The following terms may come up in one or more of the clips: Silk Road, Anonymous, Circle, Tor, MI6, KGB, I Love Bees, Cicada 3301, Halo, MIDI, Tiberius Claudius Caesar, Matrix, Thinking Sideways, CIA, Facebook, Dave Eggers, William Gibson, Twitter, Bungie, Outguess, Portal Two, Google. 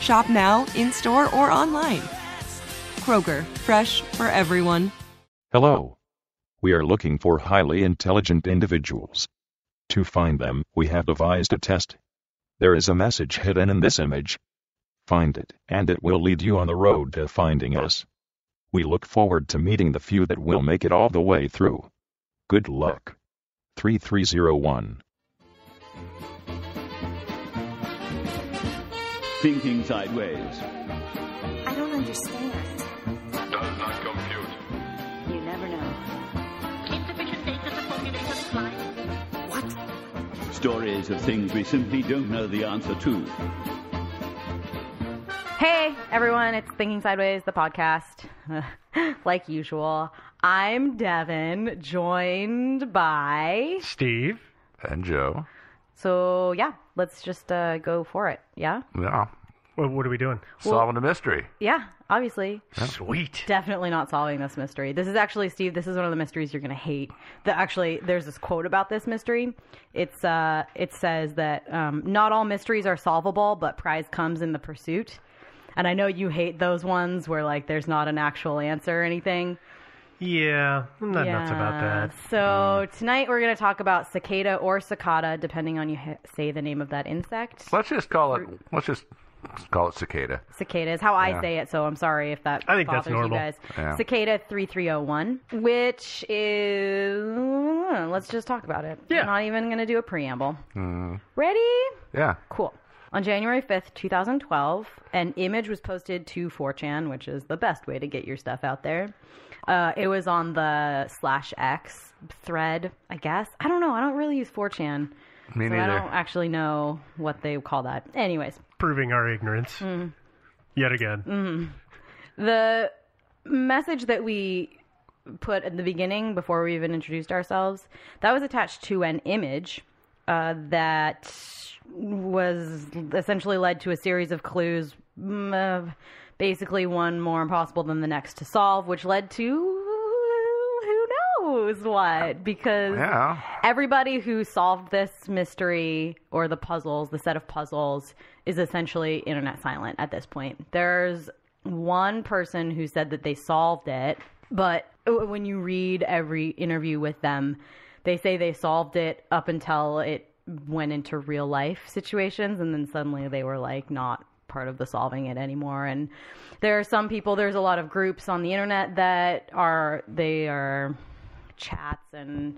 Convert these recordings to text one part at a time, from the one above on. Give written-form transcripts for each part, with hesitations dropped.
Shop now, in-store, or online. Kroger, fresh for everyone. Hello. We are looking for highly intelligent individuals. To find them, we have devised a test. There is a message hidden in this image. Find it, and it will lead you on the road to finding us. We look forward to meeting the few that will make it all the way through. Good luck. 3301. Thinking Sideways. I don't understand. Does not compute. You never know. Is the visual state of the formulation of crime? What? Stories of things we simply don't know the answer to. Hey, everyone, it's Thinking Sideways, the podcast. Like usual, I'm Devin, joined by... Steve. And Joe. So, yeah, let's just go for it, yeah? Yeah. Well, what are we doing? Solving a mystery. Yeah, obviously. Sweet. Definitely not solving this mystery. This is actually, Steve, this is one of the mysteries you're going to hate. Actually, there's this quote about this mystery. It says that not all mysteries are solvable, but prize comes in the pursuit. And I know you hate those ones where, like, there's not an actual answer or anything. Yeah, I'm not nuts about that. So tonight we're going to talk about cicada or cicada, depending on you say the name of that insect. Let's just call it cicada. Cicada is how I say it, so I'm sorry if that I think bothers that's normal. You guys. Yeah. Cicada 3301, which is... Let's just talk about it. Yeah. I'm not even going to do a preamble. Ready? Yeah. Cool. On January 5th, 2012, an image was posted to 4chan, which is the best way to get your stuff out there. It was on the /X thread, I guess. I don't know. I don't really use 4chan. Me neither. I don't actually know what they call that. Anyways. Proving our ignorance. Mm. Yet again. Mm-hmm. The message that we put at the beginning, before we even introduced ourselves, that was attached to an image that was essentially led to a series of clues basically one more impossible than the next to solve, which led to who knows what, because everybody who solved this mystery or the set of puzzles is essentially internet silent at this point. There's one person who said that they solved it, but when you read every interview with them, they say they solved it up until it went into real life situations, and then suddenly they were like not part of the solving it anymore. And there are some people, there's a lot of groups on the internet that are chats and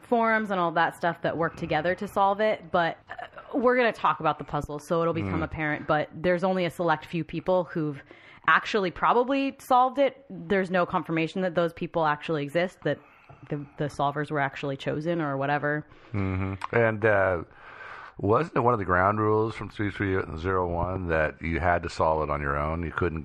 forums and all that stuff that work together to solve it, but we're going to talk about the puzzle, so it'll become apparent, but there's only a select few people who've actually probably solved it. There's no confirmation that those people actually exist, that the solvers were actually chosen or whatever. Mm-hmm. And wasn't it one of the ground rules from 3301 that you had to solve it on your own? You couldn't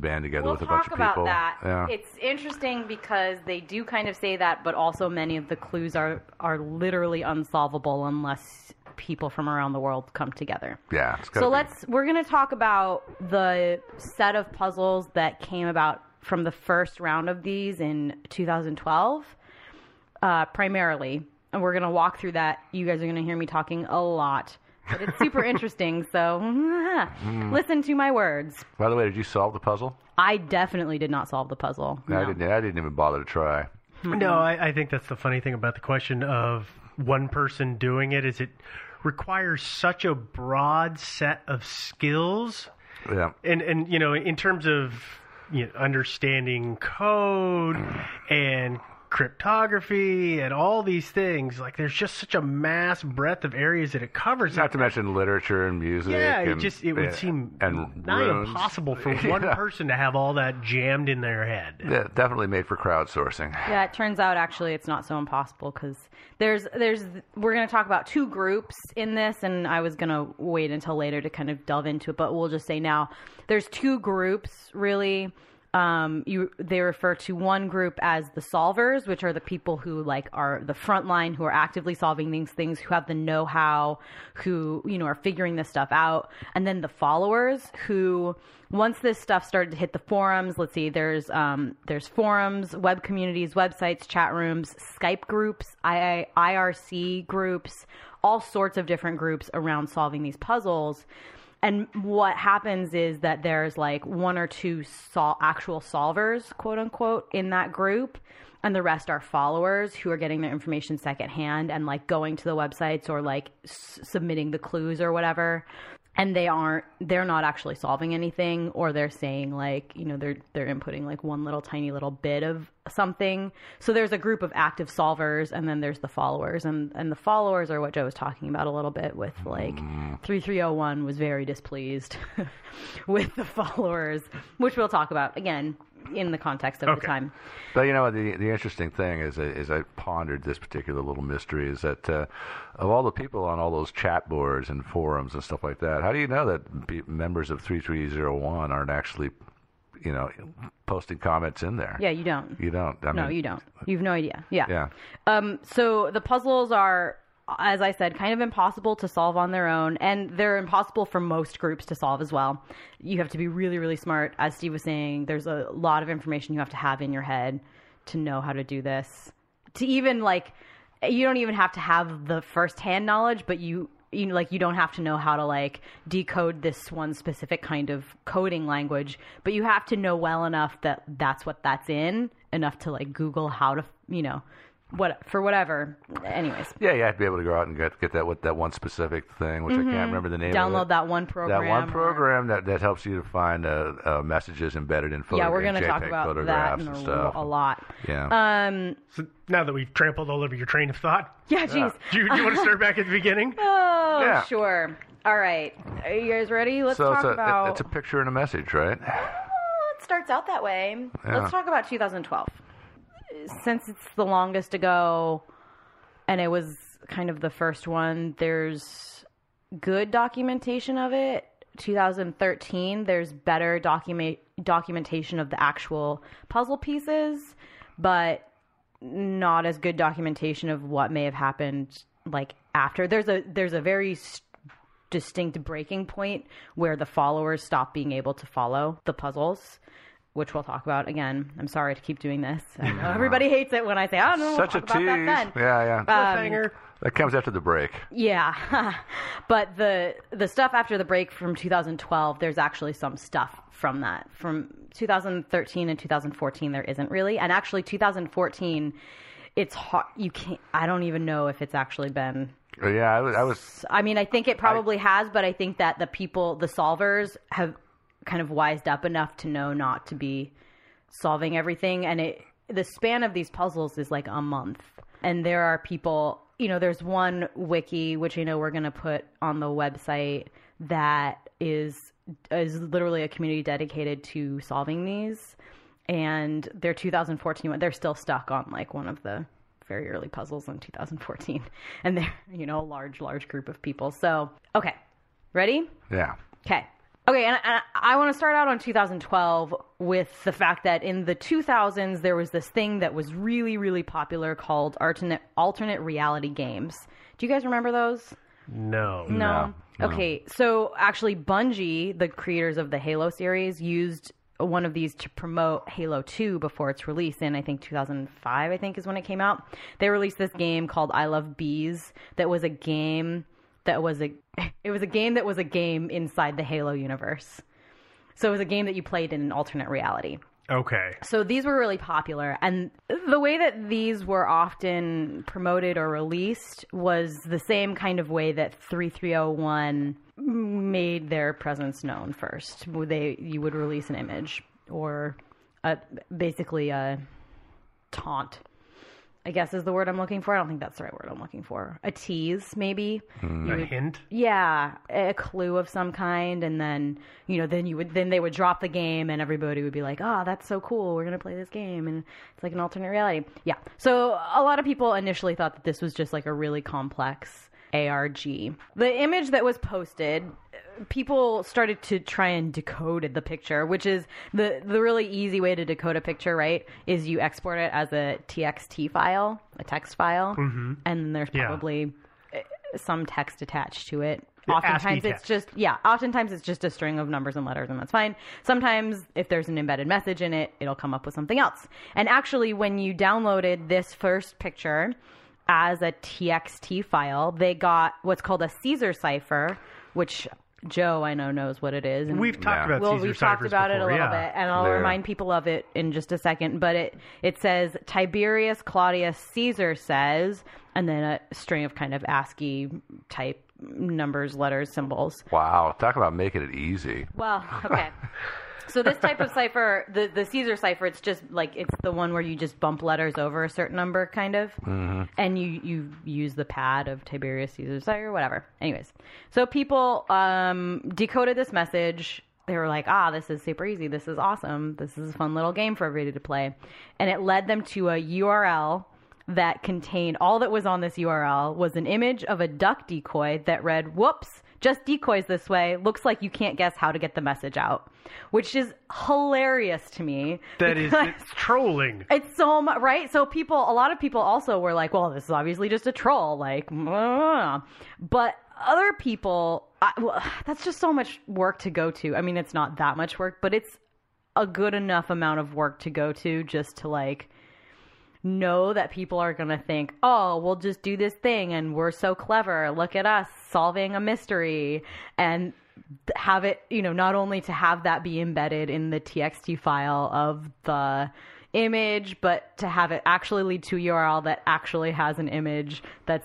band together with a bunch of people. We'll talk about that. Yeah. It's interesting because they do kind of say that, but also many of the clues are literally unsolvable unless people from around the world come together. Yeah. So we're going to talk about the set of puzzles that came about from the first round of these in 2012, primarily. And we're going to walk through that. You guys are going to hear me talking a lot. But it's super interesting, so listen to my words. By the way, did you solve the puzzle? I definitely did not solve the puzzle. No. I didn't even bother to try. Mm-hmm. No, I think that's the funny thing about the question of one person doing it, is it requires such a broad set of skills. Yeah. And you know, in terms of understanding code and cryptography and all these things, like there's just such a mass breadth of areas that it covers. Not to mention literature and music. Yeah, it would seem nigh impossible for one person to have all that jammed in their head. Yeah, definitely made for crowdsourcing. Yeah, it turns out actually it's not so impossible because we're going to talk about two groups in this, and I was going to wait until later to kind of delve into it, but we'll just say now there's two groups really. They refer to one group as the solvers, which are the people who are the front line, who are actively solving these things, who have the know-how, who, are figuring this stuff out. And then the followers who, once this stuff started to hit the forums, let's see, there's forums, web communities, websites, chat rooms, Skype groups, IRC groups, all sorts of different groups around solving these puzzles. And what happens is that there's one or two actual solvers, quote unquote, in that group. And the rest are followers who are getting their information secondhand and going to the websites or submitting the clues or whatever. And they're not actually solving anything, or they're saying they're inputting one tiny little bit of something. So there's a group of active solvers, and then there's the followers, and the followers are what Joe was talking about a little bit with 3301 was very displeased with the followers, which we'll talk about again in the context of the time. But the interesting thing is, as I pondered this particular little mystery, is that of all the people on all those chat boards and forums and stuff like that, how do you know that members of 3301 aren't actually posting comments in there? Yeah, you don't. You don't. You don't. You have no idea. Yeah. Yeah. So the puzzles are, as I said, kind of impossible to solve on their own, and they're impossible for most groups to solve as well. You have to be really, really smart. As Steve was saying, there's a lot of information you have to have in your head to know how to do this. To even you don't even have to have the first-hand knowledge, but you don't have to know how to decode this one specific kind of coding language, but you have to know well enough that that's what that's in, enough to Google how to, whatever. Anyways. Yeah, you have to be able to go out and get that one specific thing, which I can't remember the name of it. Download that one program. That one program that helps you to find messages embedded in photographs. Yeah, we're going to talk about that and stuff. A lot. Yeah. So now that we've trampled all over your train of thought. Yeah, geez. Yeah. Do you want to start back at the beginning? Oh, yeah. Sure. All right. Are you guys ready? Let's talk about... It's a picture and a message, right? Well, it starts out that way. Yeah. Let's talk about 2012. Since it's the longest ago and it was kind of the first one, there's good documentation of it. 2013, there's better documentation of the actual puzzle pieces, but not as good documentation of what may have happened after. There's a very distinct breaking point where the followers stop being able to follow the puzzles, which we'll talk about again. I'm sorry to keep doing this. I know everybody hates it when I say, "Oh no, such we'll talk a tease." About that then. Yeah, yeah. That comes after the break. Yeah, but the stuff after the break from 2012, there's actually some stuff from that. From 2013 and 2014, there isn't really, and actually 2014, it's hard. You can't. I don't even know if it's actually been. Yeah, I was. I mean, I think it probably has, but I think that the solvers have kind of wised up enough to know not to be solving everything. And the span of these puzzles is a month. And there are people, there's one wiki, which we're going to put on the website, that is literally a community dedicated to solving these. And their 2014 one, they're still stuck on one of the very early puzzles in 2014. And they're, you know, a large group of people. So, okay. Ready? Yeah. Okay. Okay, and I want to start out on 2012 with the fact that in the 2000s, there was this thing that was really, really popular called alternate reality games. Do you guys remember those? No. Okay, so actually Bungie, the creators of the Halo series, used one of these to promote Halo 2 before its release in, I think, 2005, I think, is when it came out. They released this game called I Love Bees that was a game... It was a game inside the Halo universe. So it was a game that you played in an alternate reality. Okay. So these were really popular, and the way that these were often promoted or released was the same kind of way that 3301 made their presence known first. You would release an image or basically a taunt, I guess, is the word I'm looking for. I don't think that's the right word I'm looking for. A tease, maybe. A hint? Yeah, a clue of some kind. And then, you know, then they would drop the game and everybody would be like, oh, that's so cool. We're going to play this game. And it's like an alternate reality. Yeah. So a lot of people initially thought that this was just like a really complex ARG. The image that was posted, people started to try and decode the picture, which is the really easy way to decode a picture, right, is you export it as a TXT file, a text file, and there's probably some text attached to it. Oftentimes it's just, oftentimes it's just a string of numbers and letters, and that's fine. Sometimes if there's an embedded message in it, it'll come up with something else. And actually, when you downloaded this first picture as a TXT file, they got what's called a Caesar cipher, which Joe, I know, knows what it is. And we've talked about Caesar ciphers before. We've talked about it a little bit, and I'll remind people of it in just a second. But it says, Tiberius Claudius Caesar says, and then a string of kind of ASCII-type numbers, letters, symbols. Wow. Talk about making it easy. Well, okay. So this type of cipher, the Caesar cipher, it's just like, it's the one where you just bump letters over a certain number, kind of. Mm-hmm. And you use the pad of Tiberius Caesar cipher, whatever. Anyways, so people decoded this message. They were like, this is super easy. This is awesome. This is a fun little game for everybody to play. And it led them to a URL that contained, all that was on this URL was an image of a duck decoy that read, whoops, just decoys this way. Looks like you can't guess how to get the message out, which is hilarious to me. That is, it's trolling. It's so much, right? So a lot of people also were like, well, this is obviously just a troll. Like, but other people, that's just so much work to go to. I mean, it's not that much work, but it's a good enough amount of work to go to just to like, know that people are going to think, oh, we'll just do this thing and we're so clever. Look at us solving a mystery, and have it, you know, not only to have that be embedded in the TXT file of the image, but to have it actually lead to a URL that actually has an image that's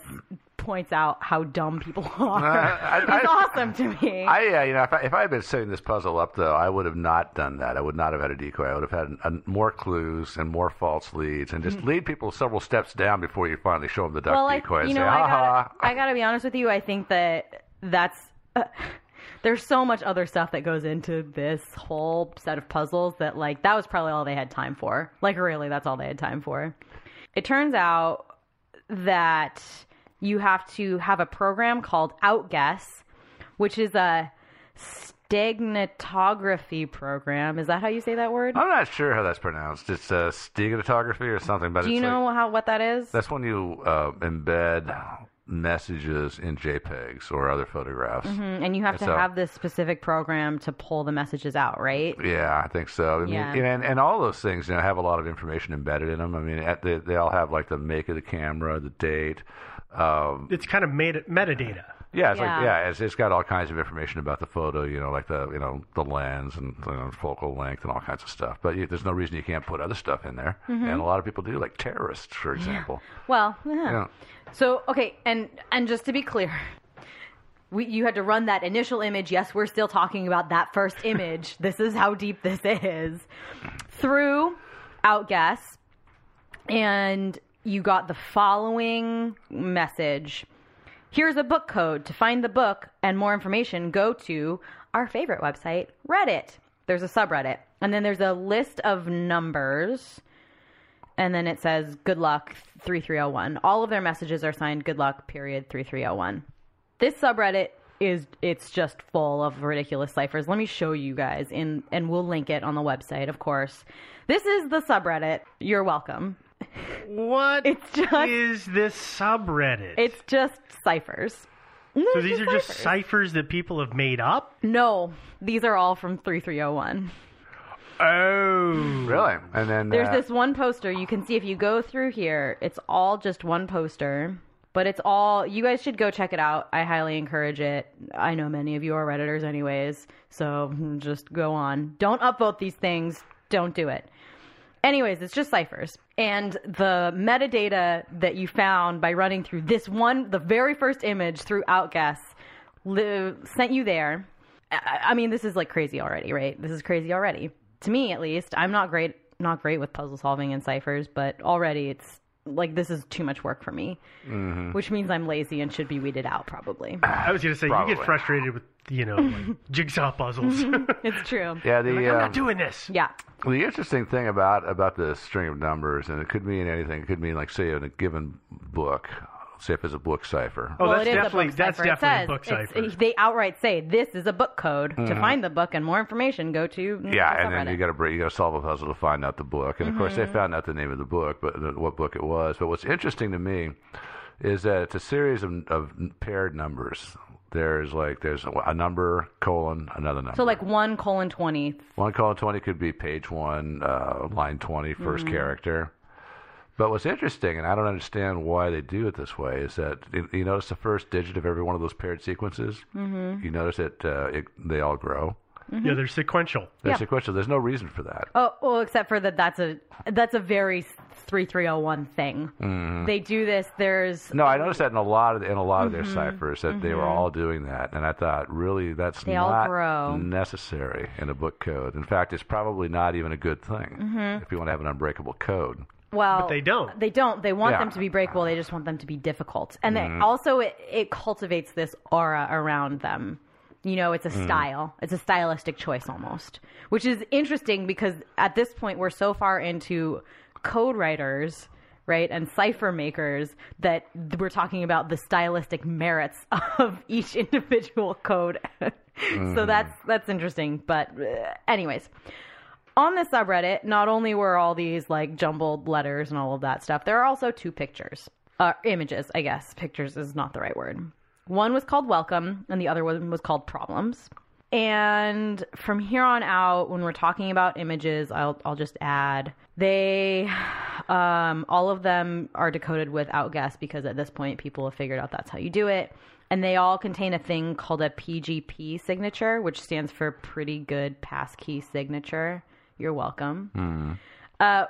points out how dumb people are. It's awesome to me. If I had been setting this puzzle up, though, I would have not done that. I would not have had a decoy. I would have had more clues and more false leads, and just lead people several steps down before you finally show them the duck decoy. I got to be honest with you. I think that there's so much other stuff that goes into this whole set of puzzles that, like, that was probably all they had time for. Like, really, that's all they had time for. It turns out that you have to have a program called Outguess, which is a steganography program. Is that how you say that word? I'm not sure how that's pronounced. It's steganography or something. But do you know what that is? That's when you embed messages in JPEGs or other photographs. Mm-hmm. And you have to have this specific program to pull the messages out, right? Yeah, I think so. I mean, and all those things, you know, have a lot of information embedded in them. I mean, they all have like the make of the camera, the date. It's kind of metadata. Yeah, it's got all kinds of information about the photo, you know, like the lens and focal length and all kinds of stuff. But there's no reason you can't put other stuff in there, and a lot of people do, like terrorists, for example. Yeah. Well, you know. So okay, and just to be clear, you had to run that initial image. Yes, we're still talking about that first image. This is how deep this is through Outguess, and you got the following message. Here's a book code. To find the book and more information, go to our favorite website, Reddit. There's a subreddit. And then there's a list of numbers. and then it says, good luck, 3301. All of their messages are signed, good luck, period, 3301. This subreddit it's just full of ridiculous ciphers. Let me show you guys, and we'll link it on the website, of course. This is the subreddit. You're welcome. What is this subreddit? It's just ciphers. So these are just ciphers that people have made up? No, these are all from 3301. Oh, really? And then there's this one poster. You can see if you go through here, it's all just one poster, but it's all, you guys should go check it out. I highly encourage it. I know many of you are Redditors anyways, so just go on. Don't upvote these things. Don't do it. Anyways, it's just ciphers. And the metadata that you found by running through this one, the very first image through Outguess, sent you there. I mean, this is like crazy already, right? This is crazy already. To me, at least. I'm not great with puzzle solving and ciphers, but already it's like this is too much work for me, which means I'm lazy and should be weeded out probably. I was going to say, probably. You get frustrated with, you know, like jigsaw puzzles. It's true. Yeah, I'm not doing this. Yeah. Well, the interesting thing about the string of numbers, and it could mean anything. It could mean, like, say, in a given book, say if it's a book cipher. Oh, well, that's definitely a book cipher. They outright say, this is a book code. Mm-hmm. To find the book and more information, go to... Yeah, and then you got to solve a puzzle to find out the book. And, of course, they found out the name of the book, but what book it was. But what's interesting to me is that it's a series of paired numbers. There's a number, colon, another number. So like 1:20. 1:20 could be page 1, line 20, first character. But what's interesting, and I don't understand why they do it this way, is that you notice the first digit of every one of those paired sequences. You notice that they all grow. Yeah, they're sequential. There's no reason for that. Oh, well, except for that's a very 3301 thing. They do this. I noticed that in a lot of their ciphers that they were all doing that, and I thought, really, that's not necessary in a book code. In fact, it's probably not even a good thing if you want to have an unbreakable code. Well, but they don't. They don't. They want them to be breakable. They just want them to be difficult, and then also it cultivates this aura around them. You know, it's a style. It's a stylistic choice almost, which is interesting because at this point we're so far into code writers, right, and cipher makers that we're talking about the stylistic merits of each individual code. So that's interesting. But anyways, on this subreddit, not only were all these like jumbled letters and all of that stuff, there are also two pictures, images, I guess. Pictures is not the right word. One was called Welcome, and the other one was called Problems. And from here on out, when we're talking about images, I'll just add, they, all of them are decoded with Outguess because at this point, people have figured out that's how you do it. And they all contain a thing called a PGP signature, which stands for Pretty Good Passkey Signature. You're welcome.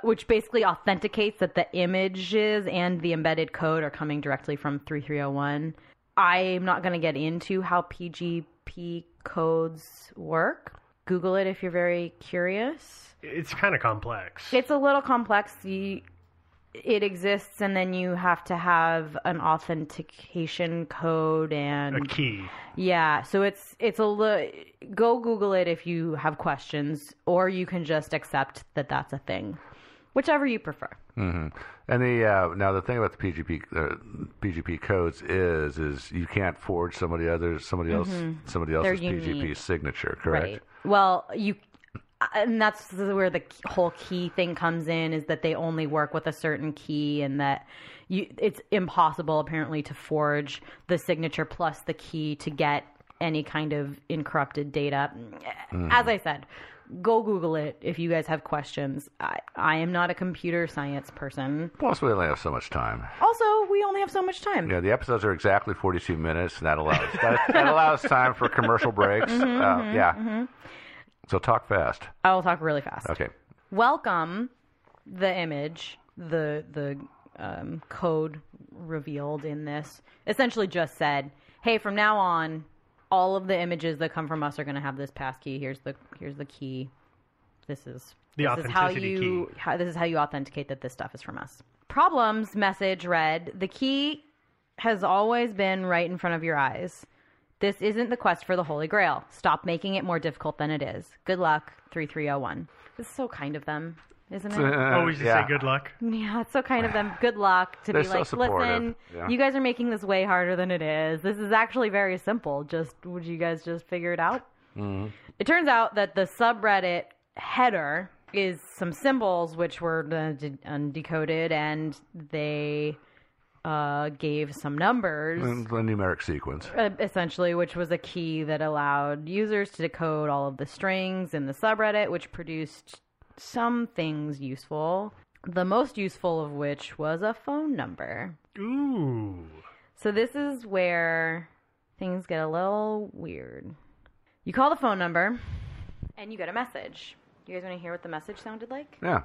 Which basically authenticates that the images and the embedded code are coming directly from 3301. I'm not going to get into how PGP codes work. Google it if you're very curious. It's kind of complex. It's a little complex. It exists, and then you have to have an authentication code and a key. Yeah, so it's go Google it if you have questions, or you can just accept that that's a thing. Whichever you prefer. And the thing about the PGP codes is you can't forge somebody else's PGP signature, correct? Right. Well, and that's where the whole key thing comes in, is that they only work with a certain key, and that it's impossible apparently to forge the signature plus the key to get any kind of incorrupted data. As I said, go Google it if you guys have questions. I am not a computer science person. Plus, we only have so much time. Also, we only have so much time. Yeah, the episodes are exactly 42 minutes, and that allows time for commercial breaks. So talk fast. I will talk really fast. Okay. Welcome, the image, the code revealed in this, essentially just said, hey, from now on, all of the images that come from us are going to have this passkey. Here's the key. This is how you authenticate that this stuff is from us. Problems message read, the key has always been right in front of your eyes. This isn't the quest for the Holy Grail. Stop making it more difficult than it is. Good luck, 3301. This is so kind of them. isn't it? Always just say good luck. Yeah, it's so kind of them. Good luck to be like, so listen, you guys are making this way harder than it is. This is actually very simple. Just would you guys just figure it out? Mm-hmm. It turns out that the subreddit header is some symbols which were decoded, and they gave some numbers. The numeric sequence. Essentially, which was a key that allowed users to decode all of the strings in the subreddit, which produced some things useful. The most useful of which was a phone number. Ooh. So this is where things get a little weird. You call the phone number, and you get a message. You guys want to hear what the message sounded like? Yeah.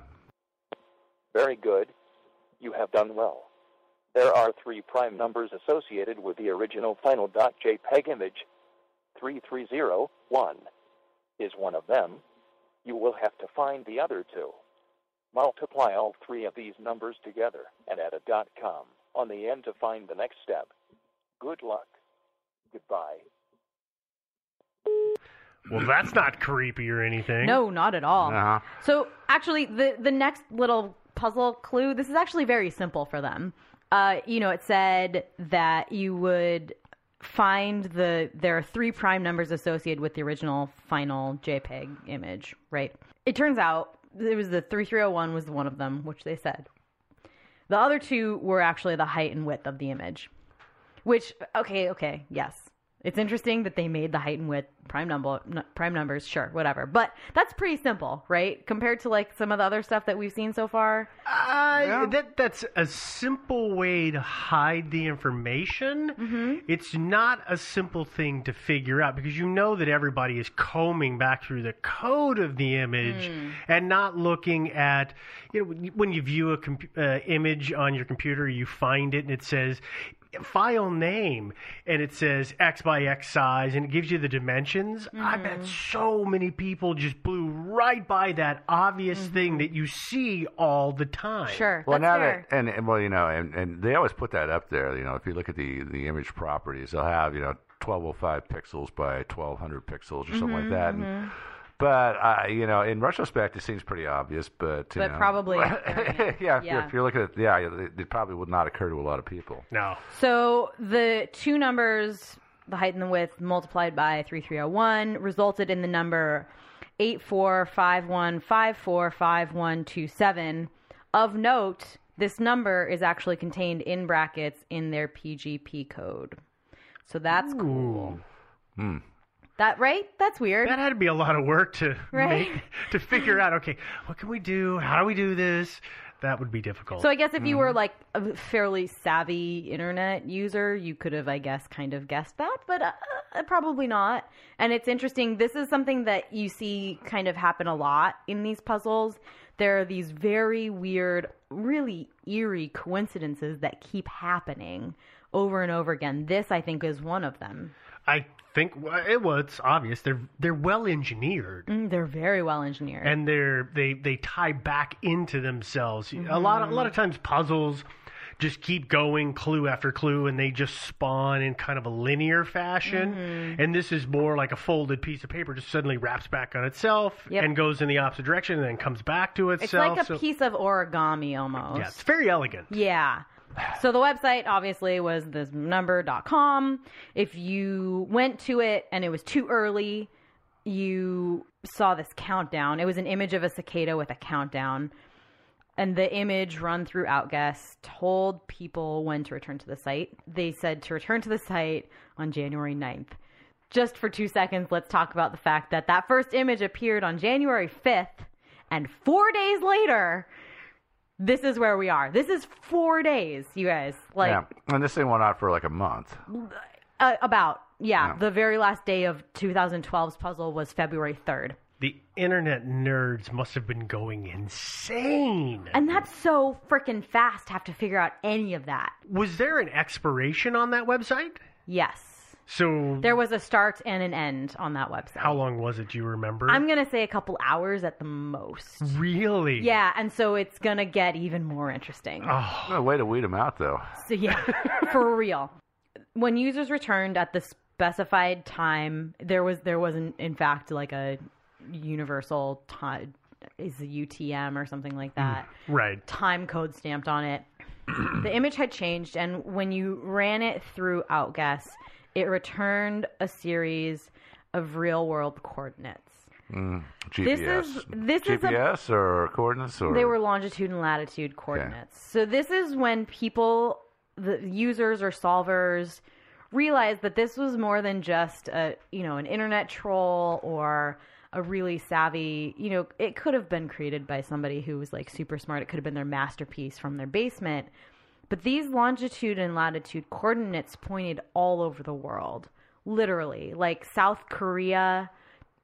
Very good. You have done well. There are three prime numbers associated with the original final.jpg image. 3301 is one of them. You will have to find the other two. Multiply all three of these numbers together and add a .com on the end to find the next step. Good luck. Goodbye. Well, that's not creepy or anything. No, not at all. Nah. So, actually, the next little puzzle clue, this is actually very simple for them. It said that you would find there are three prime numbers associated with the original final JPEG image, right? It turns out it was the 3301 was one of them, which they said. The other two were actually the height and width of the image, which, okay, yes. It's interesting that they made the height and width prime numbers, sure, whatever. But that's pretty simple, right? Compared to like some of the other stuff that we've seen so far. That's a simple way to hide the information. Mm-hmm. It's not a simple thing to figure out because you know that everybody is combing back through the code of the image and not looking at, when you view a image on your computer, you find it and it says file name, and it says X by X size, and it gives you the dimensions. Mm-hmm. I bet so many people just blew right by that obvious thing that you see all the time. Sure. Well, that's fair. And they always put that up there. If you look at the image properties, they'll have 1205 pixels by 1200 pixels or something like that. Mm-hmm. And, But in retrospect, it seems pretty obvious. But probably, If you're looking at, it probably would not occur to a lot of people. No. So the two numbers, the height and the width, multiplied by 3301, resulted in the number 8451545127. Of note, this number is actually contained in brackets in their PGP code. So that's cool. Hmm. That right? That's weird. That had to be a lot of work to make, to figure out, okay, what can we do? How do we do this? That would be difficult. So I guess if you were like a fairly savvy internet user, you could have, I guess, kind of guessed that, but probably not. And it's interesting. This is something that you see kind of happen a lot in these puzzles. There are these very weird, really eerie coincidences that keep happening over and over again. This, I think, is one of them. I think it's obvious they're well engineered. They're very well engineered, and they tie back into themselves. Mm-hmm. A lot of times puzzles just keep going clue after clue, and they just spawn in kind of a linear fashion. Mm-hmm. And this is more like a folded piece of paper just suddenly wraps back on itself and goes in the opposite direction, and then comes back to itself. It's like a piece of origami almost. Yeah, it's very elegant. Yeah. So the website, obviously, was this number.com. If you went to it and it was too early, you saw this countdown. It was an image of a cicada with a countdown. And the image run through Outguess told people when to return to the site. They said to return to the site on January 9th. Just for 2 seconds, let's talk about the fact that that first image appeared on January 5th. And 4 days later... this is where we are. This is 4 days, you guys. And this thing went on for like a month. The very last day of 2012's puzzle was February 3rd. The internet nerds must have been going insane. And that's so freaking fast to have to figure out any of that. Was there an expiration on that website? Yes. So... there was a start and an end on that website. How long was it? Do you remember? I'm going to say a couple hours at the most. Really? Yeah, and so it's going to get even more interesting. Oh, no way to weed them out, though. So, yeah, for real. When users returned at the specified time, there was in fact, like a universal is a UTM or something like that. Right. Time code stamped on it. The image had changed, and when you ran it through Outguess, it returned a series of real-world coordinates. GPS. This GPS is or coordinates? Or? They were longitude and latitude coordinates. Okay. So this is when people, the users or solvers, realized that this was more than just a, you know, an internet troll or a really savvy, you know, it could have been created by somebody who was like super smart. It could have been their masterpiece from their basement. But these longitude and latitude coordinates pointed all over the world, literally, like South Korea,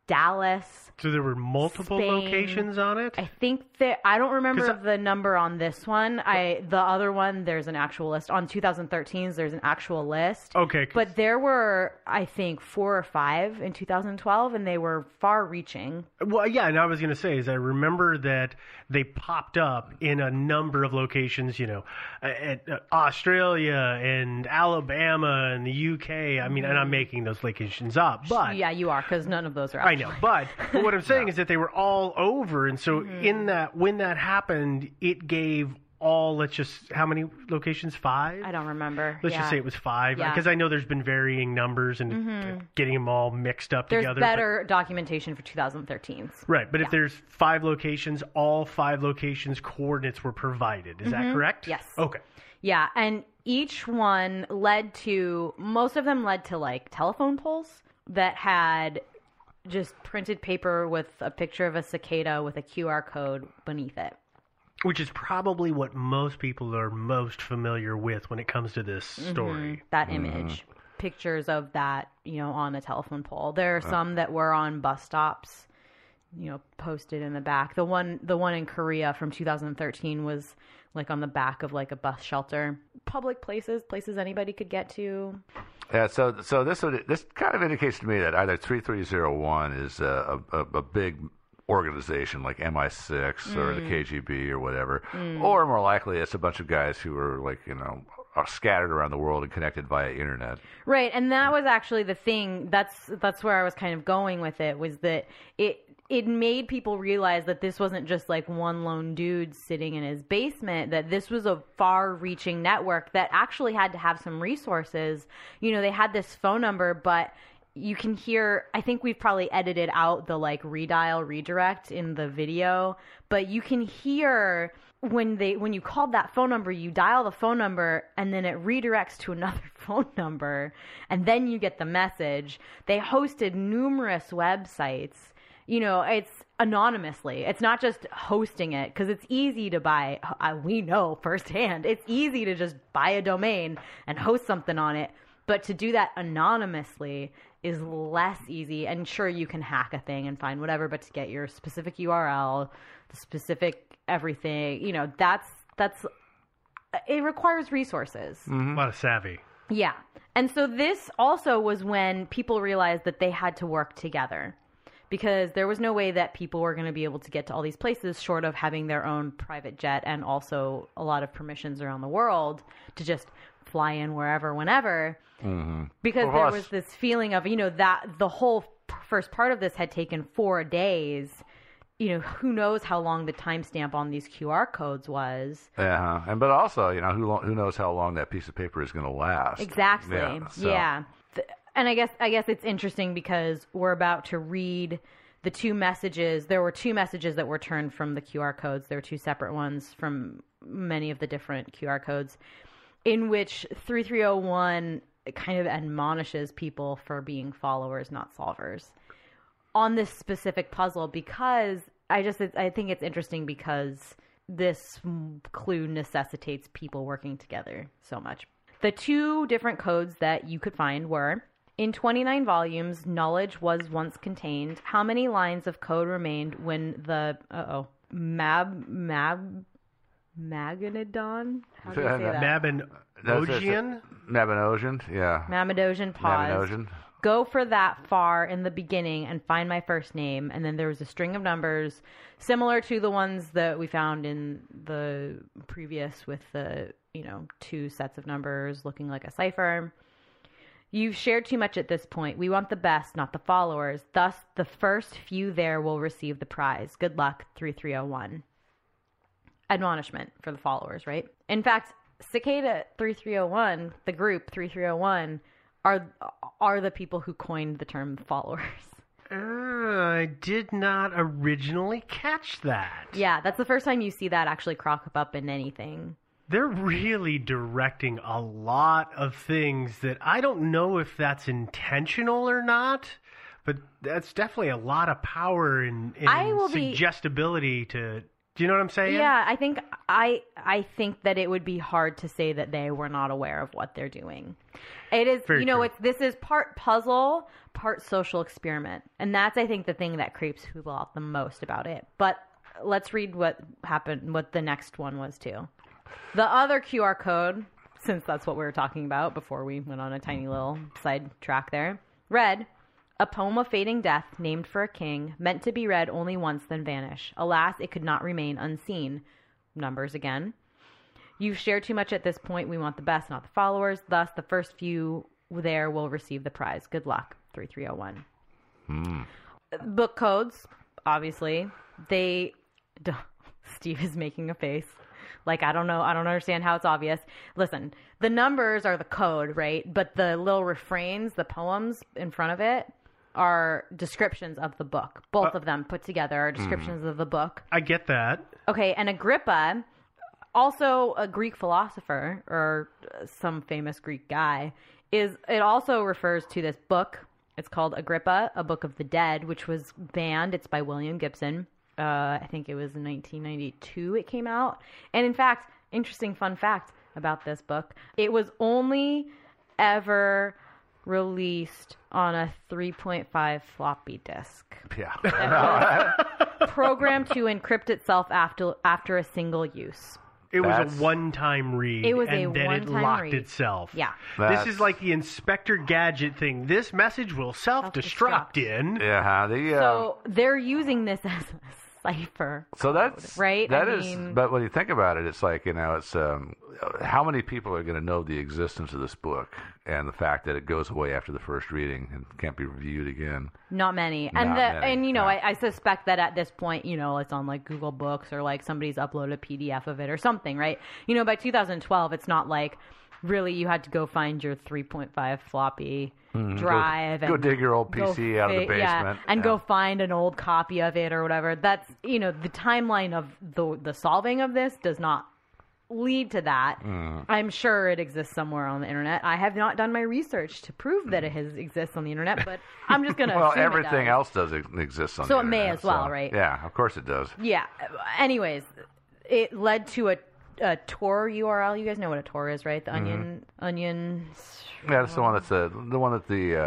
Dallas. So there were multiple Spain. Locations on it? I think that, I don't remember the number on this one. The other one, there's an actual list. On 2013's, there's an actual list. Okay. But there were, I think, 4 or 5 in 2012, and they were far-reaching. Well, yeah, and I was going to say is I remember that they popped up in a number of locations, you know, at Australia and Alabama and the UK. I mean, and I'm making those locations up, but... Yeah, you are, because none of those are actually. I know, but what I'm saying is that they were all over, and so in that, when that happened, it gave all, let's just, how many locations? 5? I don't remember. Let's just say it was 5, because I know there's been varying numbers and getting them all mixed up together. There's better documentation for 2013. Right, but if there's 5 locations, all 5 locations' coordinates were provided. Is that correct? Yes. Okay. Yeah, and each one led to, most of them led to, like, telephone poles that had... just printed paper with a picture of a cicada with a QR code beneath it. Which is probably what most people are most familiar with when it comes to this story. That image. Pictures of that, you know, on a telephone pole. There are some that were on bus stops, you know, posted in the back. The one in Korea from 2013 was like on the back of like a bus shelter. Public places anybody could get to. Yeah, so this kind of indicates to me that either 3301 is a big organization like MI6 or the KGB or whatever, or more likely it's a bunch of guys who are like, you know, are scattered around the world and connected via internet. Right, and that was actually the thing. That's where I was kind of going with it, was that it made people realize that this wasn't just like one lone dude sitting in his basement, that this was a far-reaching network that actually had to have some resources. You know, they had this phone number, but you can hear, I think we've probably edited out the like redial redirect in the video, but you can hear when you called that phone number, you dial the phone number and then it redirects to another phone number and then you get the message. They hosted numerous websites. You know, it's anonymously. It's not just hosting it, because it's easy to buy. We know firsthand. It's easy to just buy a domain and host something on it. But to do that anonymously is less easy. And sure, you can hack a thing and find whatever, but to get your specific URL, the specific everything, you know, that's it requires resources. A lot of savvy. Yeah. And so this also was when people realized that they had to work together. Because there was no way that people were going to be able to get to all these places short of having their own private jet and also a lot of permissions around the world to just fly in wherever, whenever. Because there was this feeling of, you know, that the whole first part of this had taken 4 days. You know, who knows how long the timestamp on these QR codes was. Yeah. And but also, you know, who knows how long that piece of paper is going to last. Exactly. Yeah. So. Yeah. And I guess it's interesting because we're about to read the 2 messages. There were 2 messages that were turned from the QR codes. There were 2 separate ones from many of the different QR codes in which 3301 kind of admonishes people for being followers, not solvers, on this specific puzzle. Because I think it's interesting because this clue necessitates people working together so much. The 2 different codes that you could find were... In 29 volumes, knowledge was once contained. How many lines of code remained when the Mabinogion? How do you say that? Mabinogion? Mabinogion, yeah. Mabinogion paused. Mabinogion. Go for that far in the beginning and find my first name. And then there was a string of numbers similar to the ones that we found in the previous with the, you know, 2 sets of numbers looking like a cipher. You've shared too much at this point. We want the best, not the followers. Thus, the first few there will receive the prize. Good luck, 3301. Admonishment for the followers, right? In fact, Cicada 3301, the group 3301, are the people who coined the term followers. I did not originally catch that. Yeah, that's the first time you see that actually crop up in anything. They're really directing a lot of things that I don't know if that's intentional or not, but that's definitely a lot of power and suggestibility to... Do you know what I'm saying? Yeah, I think that it would be hard to say that they were not aware of what they're doing. It is, very you know, true. This is part puzzle, part social experiment. And that's, I think, the thing that creeps people out the most about it. But let's read what happened, what the next one was too. The other QR code, since that's what we were talking about before we went on a tiny little side track there, read... A poem of fading death, named for a king, meant to be read only once, then vanish. Alas, it could not remain unseen. Numbers again. You've shared too much at this point. We want the best, not the followers. Thus, the first few there will receive the prize. Good luck, 3301. Book codes, obviously. They... Duh. Steve is making a face. Like, I don't know. I don't understand how it's obvious. Listen, the numbers are the code, right? But the little refrains, the poems in front of it... are descriptions of the book. Both of them put together are descriptions of the book. I get that. Okay, and Agrippa, also a Greek philosopher, or some famous Greek guy, it also refers to this book. It's called Agrippa, A Book of the Dead, which was banned. It's by William Gibson. I think it was in 1992 it came out. And in fact, interesting fun fact about this book, it was only ever... released on a 3.5 floppy disk. Yeah. Programmed to encrypt itself after a single use. It was a one-time read. It was a one-time read. And then it locked itself. Yeah. This is like the Inspector Gadget thing. This message will self-destruct in. Yeah. So they're using this as a cipher. So that's... Right? I mean, but when you think about it, it's like, you know, it's... how many people are going to know the existence of this book and the fact that it goes away after the first reading and can't be reviewed again? Not many. I suspect that at this point, you know, it's on like Google Books or like somebody's uploaded a PDF of it or something, right? You know, by 2012, it's not like really you had to go find your 3.5 floppy drive. Go dig your old PC out of the basement. Yeah, and go find an old copy of it or whatever. That's, you know, the timeline of the solving of this does not lead to that. I'm sure it exists somewhere on the internet. I have not done my research to prove that it exists on the internet, but I'm just going to assume everything else does exist on the internet. So it may as well, right? Yeah, of course it does. Yeah. Anyways, it led to a Tor URL. You guys know what a Tor is, right? The onion. Yeah, that's the one that's the one that the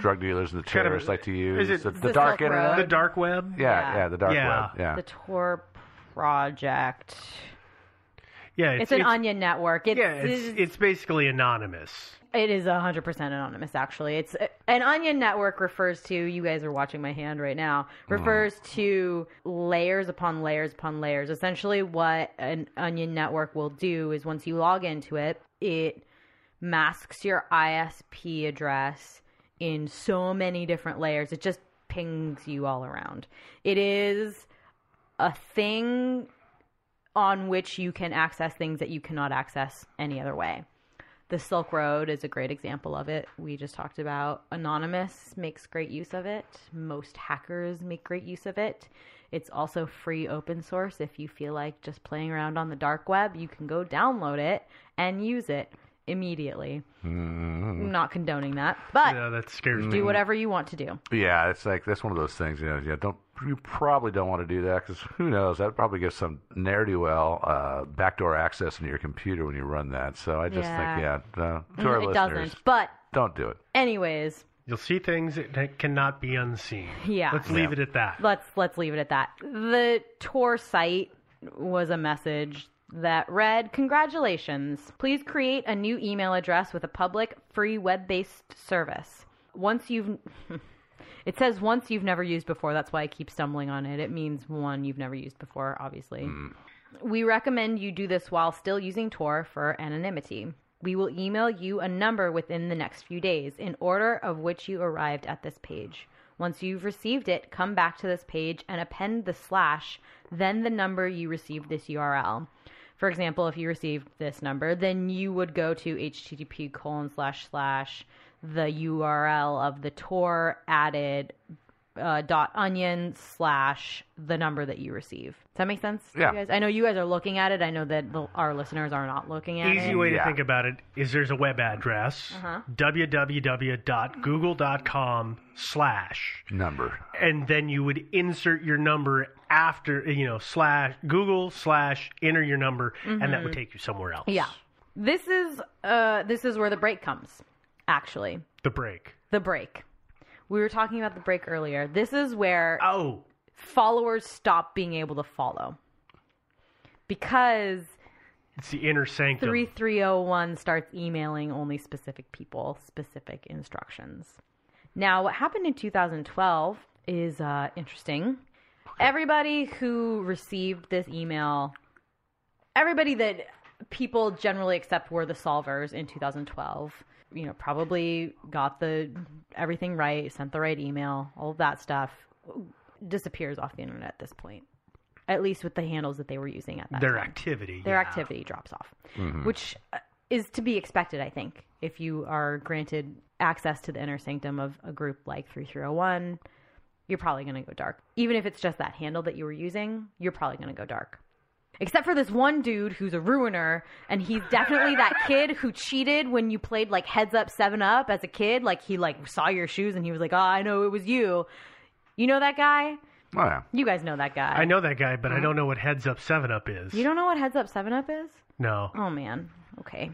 drug dealers and the terrorists like to use. Is it the dark internet? The dark web? Yeah, the dark web. Yeah. The Tor project. Yeah, it's an onion network. It's basically anonymous. It is 100% anonymous, actually. It's an onion network refers to, you guys are watching my hand right now, refers to layers upon layers upon layers. Essentially what an onion network will do is once you log into it, it masks your ISP address in so many different layers. It just pings you all around. It is a thing on which you can access things that you cannot access any other way. The Silk Road is a great example of it. We just talked about Anonymous makes great use of it. Most hackers make great use of it. It's also free open source. If you feel like just playing around on the dark web, you can go download it and use it immediately. I'm not condoning that, but that scares me. Do whatever you want to do. Yeah, it's like that's one of those things. You know, you probably don't want to do that because who knows? That probably gives some ne'er-do-well backdoor access into your computer when you run that. So I just think, to our listeners, doesn't, but don't do it. Anyways, you'll see things that cannot be unseen. Yeah, let's leave it at that. Let's leave it at that. The Tor site was a message that read, "Congratulations. Please create a new email address with a public free web-based service. It says once you've never used before. That's why I keep stumbling on it. It means one you've never used before, obviously. We recommend you do this while still using Tor for anonymity. We will email you a number within the next few days in order of which you arrived at this page. Once you've received it, come back to this page and append the / then the number you received this URL. For example, if you received this number, then you would go to http:// the URL of the Tor added .onion / the number that you receive. Does that make sense? Yeah. You guys? I know you guys are looking at it. I know that our listeners are not looking at it. Easy way to think about it is there's a web address, www.google.com/number. And then you would insert your number after, /Google/enter your number, and that would take you somewhere else. Yeah. This is where the break comes, actually. The break. We were talking about the break earlier. This is where followers stop being able to follow, because it's the inner sanctum. 3301 starts emailing only specific people, specific instructions. Now, what happened in 2012 is interesting. Everybody who received this email, everybody that people generally accept were the solvers in 2012, probably got everything right, sent the right email, all of that stuff disappears off the internet at this point, at least with the handles that they were using at that time. Their activity drops off, which is to be expected, I think, if you are granted access to the inner sanctum of a group like 3301. You're probably going to go dark. Even if it's just that handle that you were using, you're probably going to go dark. Except for this one dude who's a ruiner, and he's definitely that kid who cheated when you played, Heads Up 7-Up as a kid. He, saw your shoes, and he was like, oh, I know it was you. You know that guy? Oh, yeah. You guys know that guy. I know that guy, but I don't know what Heads Up 7-Up is. You don't know what Heads Up 7-Up is? No. Oh, man. Okay.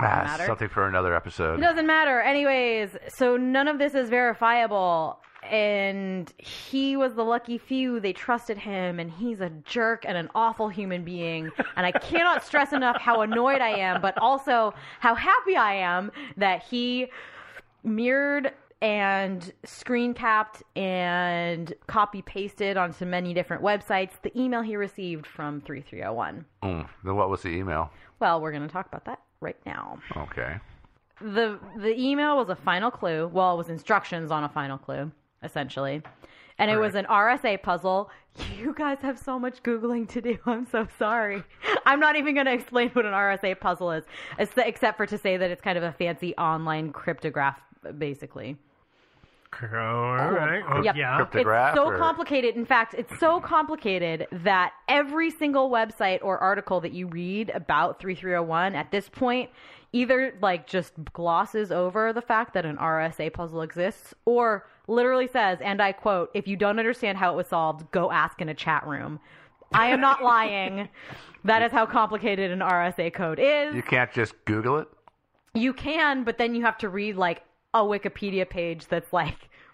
That's something for another episode. It doesn't matter. Anyways, so none of this is verifiable. And he was the lucky few. They trusted him, and he's a jerk and an awful human being. And I cannot stress enough how annoyed I am, but also how happy I am that he mirrored and screen capped and copy pasted onto many different websites the email he received from 3301. Then what was the email? Well, we're going to talk about that right now. Okay. The email was a final clue. Well, it was instructions on a final clue, essentially. And it was an RSA puzzle. You guys have so much Googling to do. I'm so sorry. I'm not even going to explain what an RSA puzzle is, except for to say that it's kind of a fancy online cryptograph, basically. Cryptograph. It's so complicated. In fact, it's so complicated that every single website or article that you read about 3301 at this point either just glosses over the fact that an RSA puzzle exists, or literally says, and I quote, if you don't understand how it was solved, go ask in a chat room. I am not lying. That is how complicated an RSA code is. You can't just Google it? You can, but then you have to read a Wikipedia page that's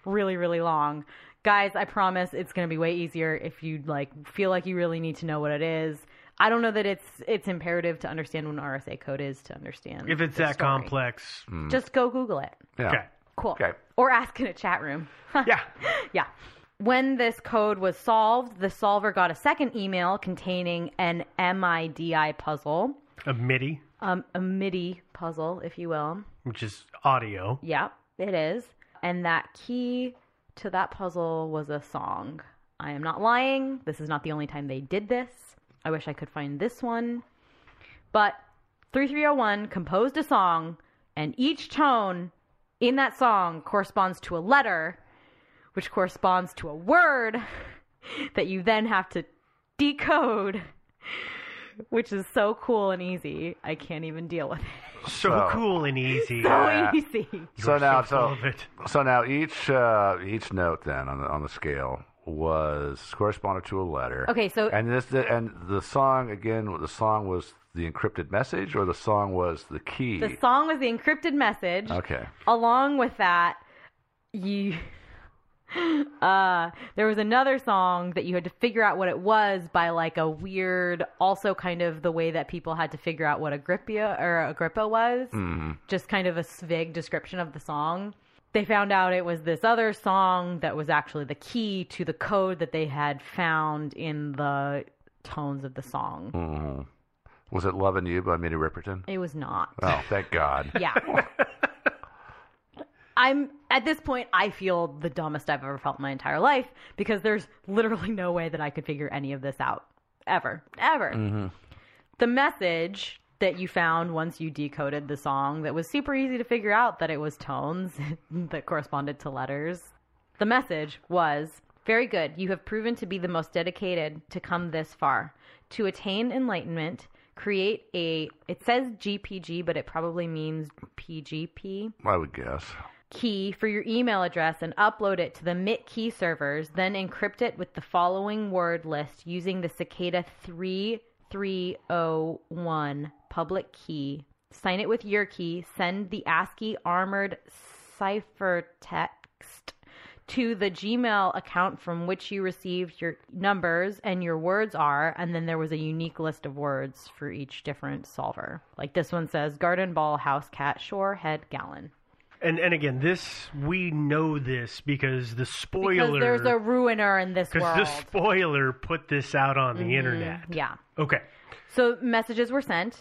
really, really long. Guys, I promise it's going to be way easier if you feel like you really need to know what it is. I don't know that it's imperative to understand what an RSA code is to understand. If it's that complex, just go Google it. Yeah. Okay. Cool. Okay. Or ask in a chat room. Yeah. Yeah. When this code was solved, the solver got a second email containing an MIDI puzzle. A MIDI puzzle, if you will. Which is audio. Yeah, it is. And that key to that puzzle was a song. I am not lying. This is not the only time they did this. I wish I could find this one. But 3301 composed a song, and each tone in that song corresponds to a letter, which corresponds to a word that you then have to decode, which is so cool and easy. I can't even deal with it. So cool and easy. So easy. So now each note then on the scale was corresponded to a letter. Okay, so the song was the encrypted message, or the song was the key. The song was the encrypted message. Okay. Along with that, you there was another song that you had to figure out what it was by a weird, also kind of the way that people had to figure out what Agrippa was, just kind of a vague description of the song. They found out it was this other song that was actually the key to the code that they had found in the tones of the song. Mm-hmm. Was it Loving You by Minnie Riperton? It was not. Oh, thank God. Yeah. I'm at this point, I feel the dumbest I've ever felt in my entire life because there's literally no way that I could figure any of this out. Ever. Mm-hmm. The message that you found once you decoded the song that was super easy to figure out that it was tones that corresponded to letters. The message was, very good. You have proven to be the most dedicated to come this far. To attain enlightenment, create a... It says GPG, but it probably means PGP. I would guess. Key for your email address and upload it to the MIT-key servers, then encrypt it with the following word list using the Cicada 3301 public key. Sign it with your key. Send the ASCII armored cipher text to the Gmail account from which you received your numbers and your words are, and then there was a unique list of words for each different solver. Like this one says, garden ball, house cat, shore, head, gallon. And again, this, we know this because the spoiler... Because there's a ruiner in this world. Because the spoiler put this out on the internet. Yeah. Okay. So messages were sent,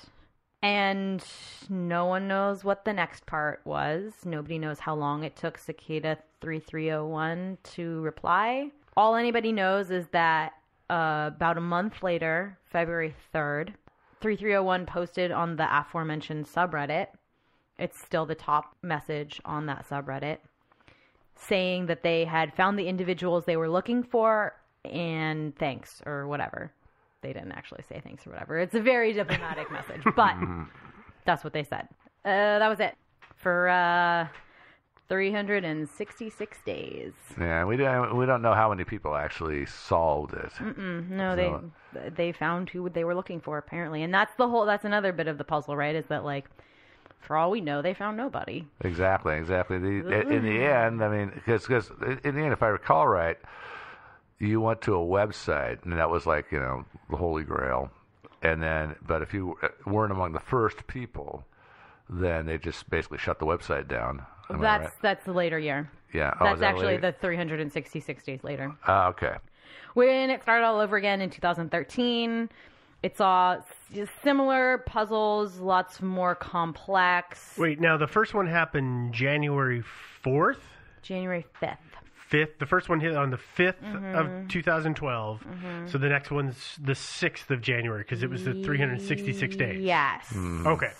and no one knows what the next part was. Nobody knows how long it took Cicada 3301 to reply. All anybody knows is that about a month later, February 3rd, 3301 posted on the aforementioned subreddit. It's still the top message on that subreddit, saying that they had found the individuals they were looking for and thanks or whatever. They didn't actually say thanks or whatever. It's a very diplomatic message, but that's what they said. That was it for 366 days. Yeah, we don't know how many people actually solved it. No, so, they found who they were looking for apparently, and that's another bit of the puzzle, right? Is that like, for all we know, they found nobody. Exactly. In the end, I mean, because in the end, if I recall right, you went to a website, and that was like, the Holy Grail. And then, but if you weren't among the first people, then they just basically shut the website down. That's the later year. Yeah. That's actually the 366 days later. Okay. When it started all over again in 2013... It saw similar puzzles, lots more complex. Wait, now the first one happened January 4th? January 5th. The first one hit on the 5th of 2012. So the next one's the 6th of January because it was the 366 days. Yes. Okay.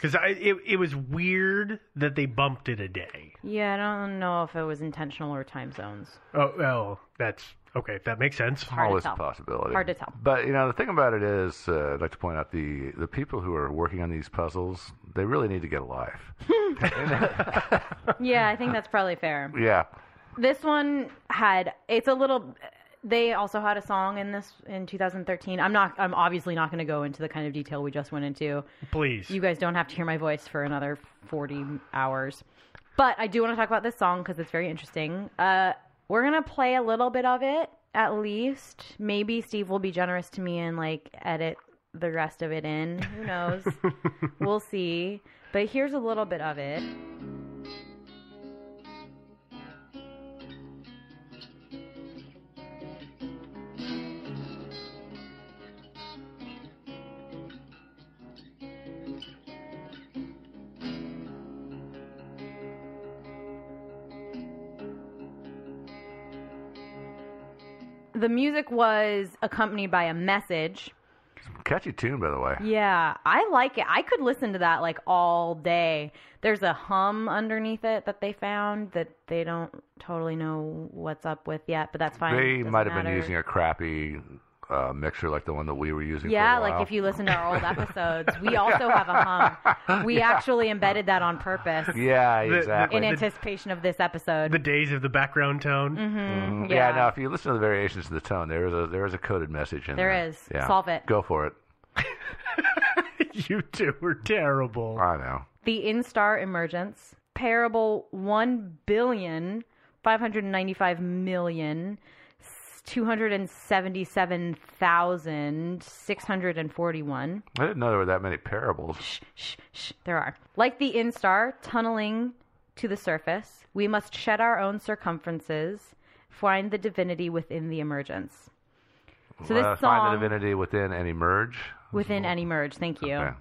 Because it was weird that they bumped it a day. Yeah, I don't know if it was intentional or time zones. Oh, that's... Okay, if that makes sense. Always a possibility. Hard to tell. But, the thing about it is, I'd like to point out, the people who are working on these puzzles, they really need to get a life. Yeah, I think that's probably fair. Yeah. This one they also had a song in 2013. I'm obviously not going to go into the kind of detail we just went into. Please. You guys don't have to hear my voice for another 40 hours. But I do want to talk about this song because it's very interesting. We're going to play a little bit of it, at least. Maybe Steve will be generous to me and, edit the rest of it in. Who knows? We'll see. But here's a little bit of it. The music was accompanied by a message. Catchy tune, by the way. Yeah, I like it. I could listen to that all day. There's a hum underneath it that they found that they don't totally know what's up with yet, but that's fine. They might have been using a crappy mixer like the one that we were using for a while. If you listen to our old episodes, we also have a hum. We actually embedded that on purpose. Yeah, exactly. In anticipation of this episode. The days of the background tone. Yeah, now if you listen to the variations of the tone, there is a coded message in there. There is. Yeah. Solve it. Go for it. You two were terrible. I know. The Instar Emergence, Parable 1,595,000,000. 277,641. I didn't know there were that many parables. There are. Like the instar, tunneling to the surface, we must shed our own circumferences, find the divinity within the emergence. So this song, find the divinity within and emerge. Within any merge, thank you. Okay.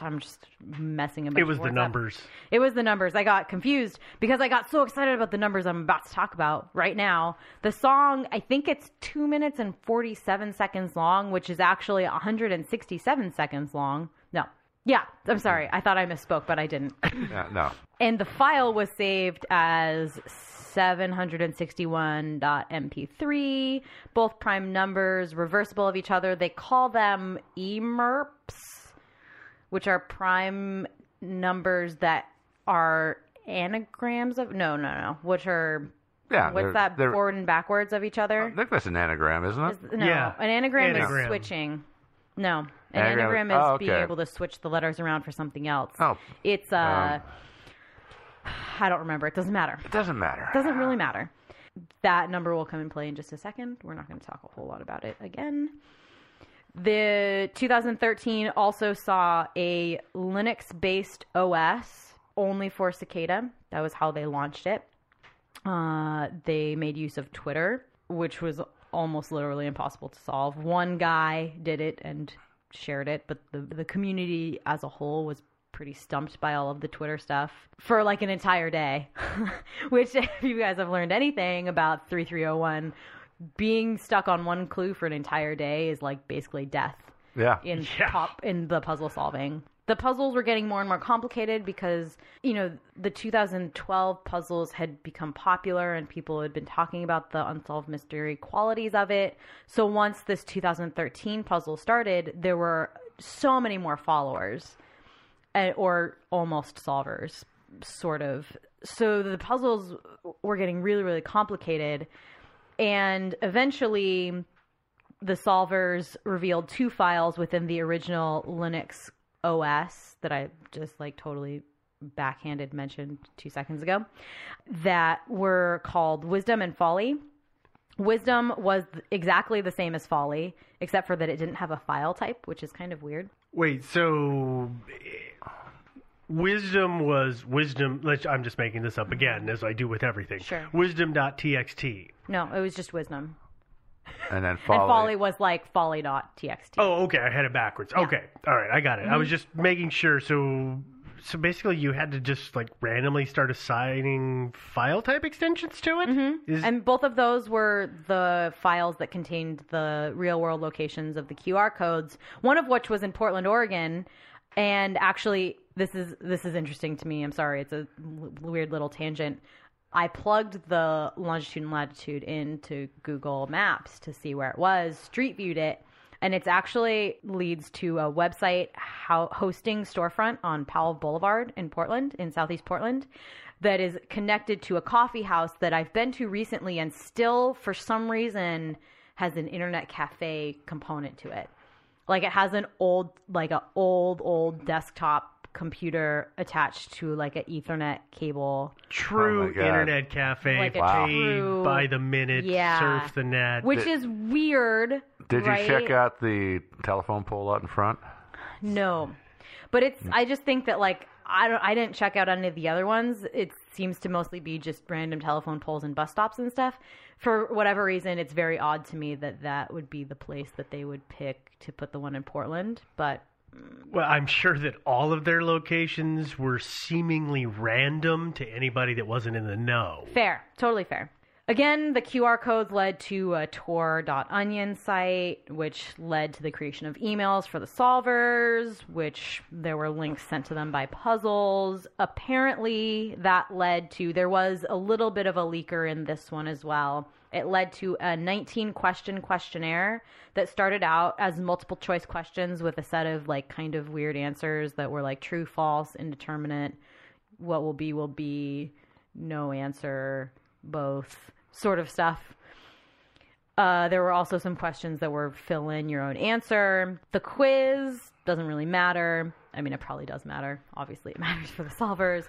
I'm just messing about. It was the numbers. It was the numbers. I got confused because I got so excited about the numbers I'm about to talk about right now. The song, I think it's 2 minutes and 47 seconds long, which is actually 167 seconds long. No. Yeah, I'm sorry. I thought I misspoke, but I didn't. No. And the file was saved as 761.mp3, both prime numbers, reversible of each other. They call them emerps, which are prime numbers that are anagrams of... No. Which are... Yeah, what's that? Forward and backwards of each other? I think that's an anagram, isn't it? No, yeah. An anagram is switching. No, an anagram is being able to switch the letters around for something else. Oh. It's... I don't remember. It doesn't matter. It doesn't really matter. That number will come in play in just a second. We're not going to talk a whole lot about it again. The 2013 also saw a Linux-based OS only for Cicada. That was how they launched it. They made use of Twitter, which was almost literally impossible to solve. One guy did it and shared it, but the community as a whole was pretty stumped by all of the Twitter stuff for like an entire day, which if you guys have learned anything about 3301, being stuck on one clue for an entire day is like basically death. Yeah. In the puzzle solving. The puzzles were getting more and more complicated because, you know, the 2012 puzzles had become popular and people had been talking about the unsolved mystery qualities of it. So once this 2013 puzzle started, there were so many more followers. Or almost solvers, sort of. So the puzzles were getting really, really complicated. And eventually, the solvers revealed two files within the original Linux OS that I just like totally backhanded mentioned 2 seconds ago that were called Wisdom and Folly. Wisdom was exactly the same as Folly, except for that it didn't have a file type, which is kind of weird. Wait, so Wisdom was Wisdom. I'm just making this up again, as I do with everything. Sure. Wisdom.txt. No, it was just Wisdom. And then Folly. And Folly was like folly.txt. Oh, okay. I had it backwards. Yeah. Okay. All right. I got it. Mm-hmm. I was just making sure. So basically you had to just like randomly start assigning file type extensions to it? Mm-hmm. And both of those were the files that contained the real world locations of the QR codes, one of which was in Portland, Oregon. And actually, this is interesting to me. I'm sorry. It's a weird little tangent. I plugged the longitude and latitude into Google Maps to see where it was, street viewed it. And it's actually leads to a website hosting storefront on Powell Boulevard in Portland, in Southeast Portland, that is connected to a coffee house that I've been to recently and still, for some reason, has an internet cafe component to it. Like it has an old desktop computer attached to like an Ethernet cable. True internet cafe, like paid by the minute, surf the net. Which is weird. Did you check out the telephone pole out in front? No, but it's. I just think that like I didn't check out any of the other ones. It seems to mostly be just random telephone poles and bus stops and stuff. For whatever reason, it's very odd to me that would be the place that they would pick to put the one in Portland. But well, I'm sure that all of their locations were seemingly random to anybody that wasn't in the know. Fair, totally fair. Again, the QR codes led to a tor.onion site, which led to the creation of emails for the solvers, which there were links sent to them by puzzles. Apparently, that led to... There was a little bit of a leaker in this one as well. It led to a 19-question questionnaire that started out as multiple-choice questions with a set of, like, kind of weird answers that were, like, true, false, indeterminate, what will be, no answer, both... sort of stuff. There were also some questions that were fill in your own answer. The quiz doesn't really matter. I mean, it probably does matter. Obviously, it matters for the solvers.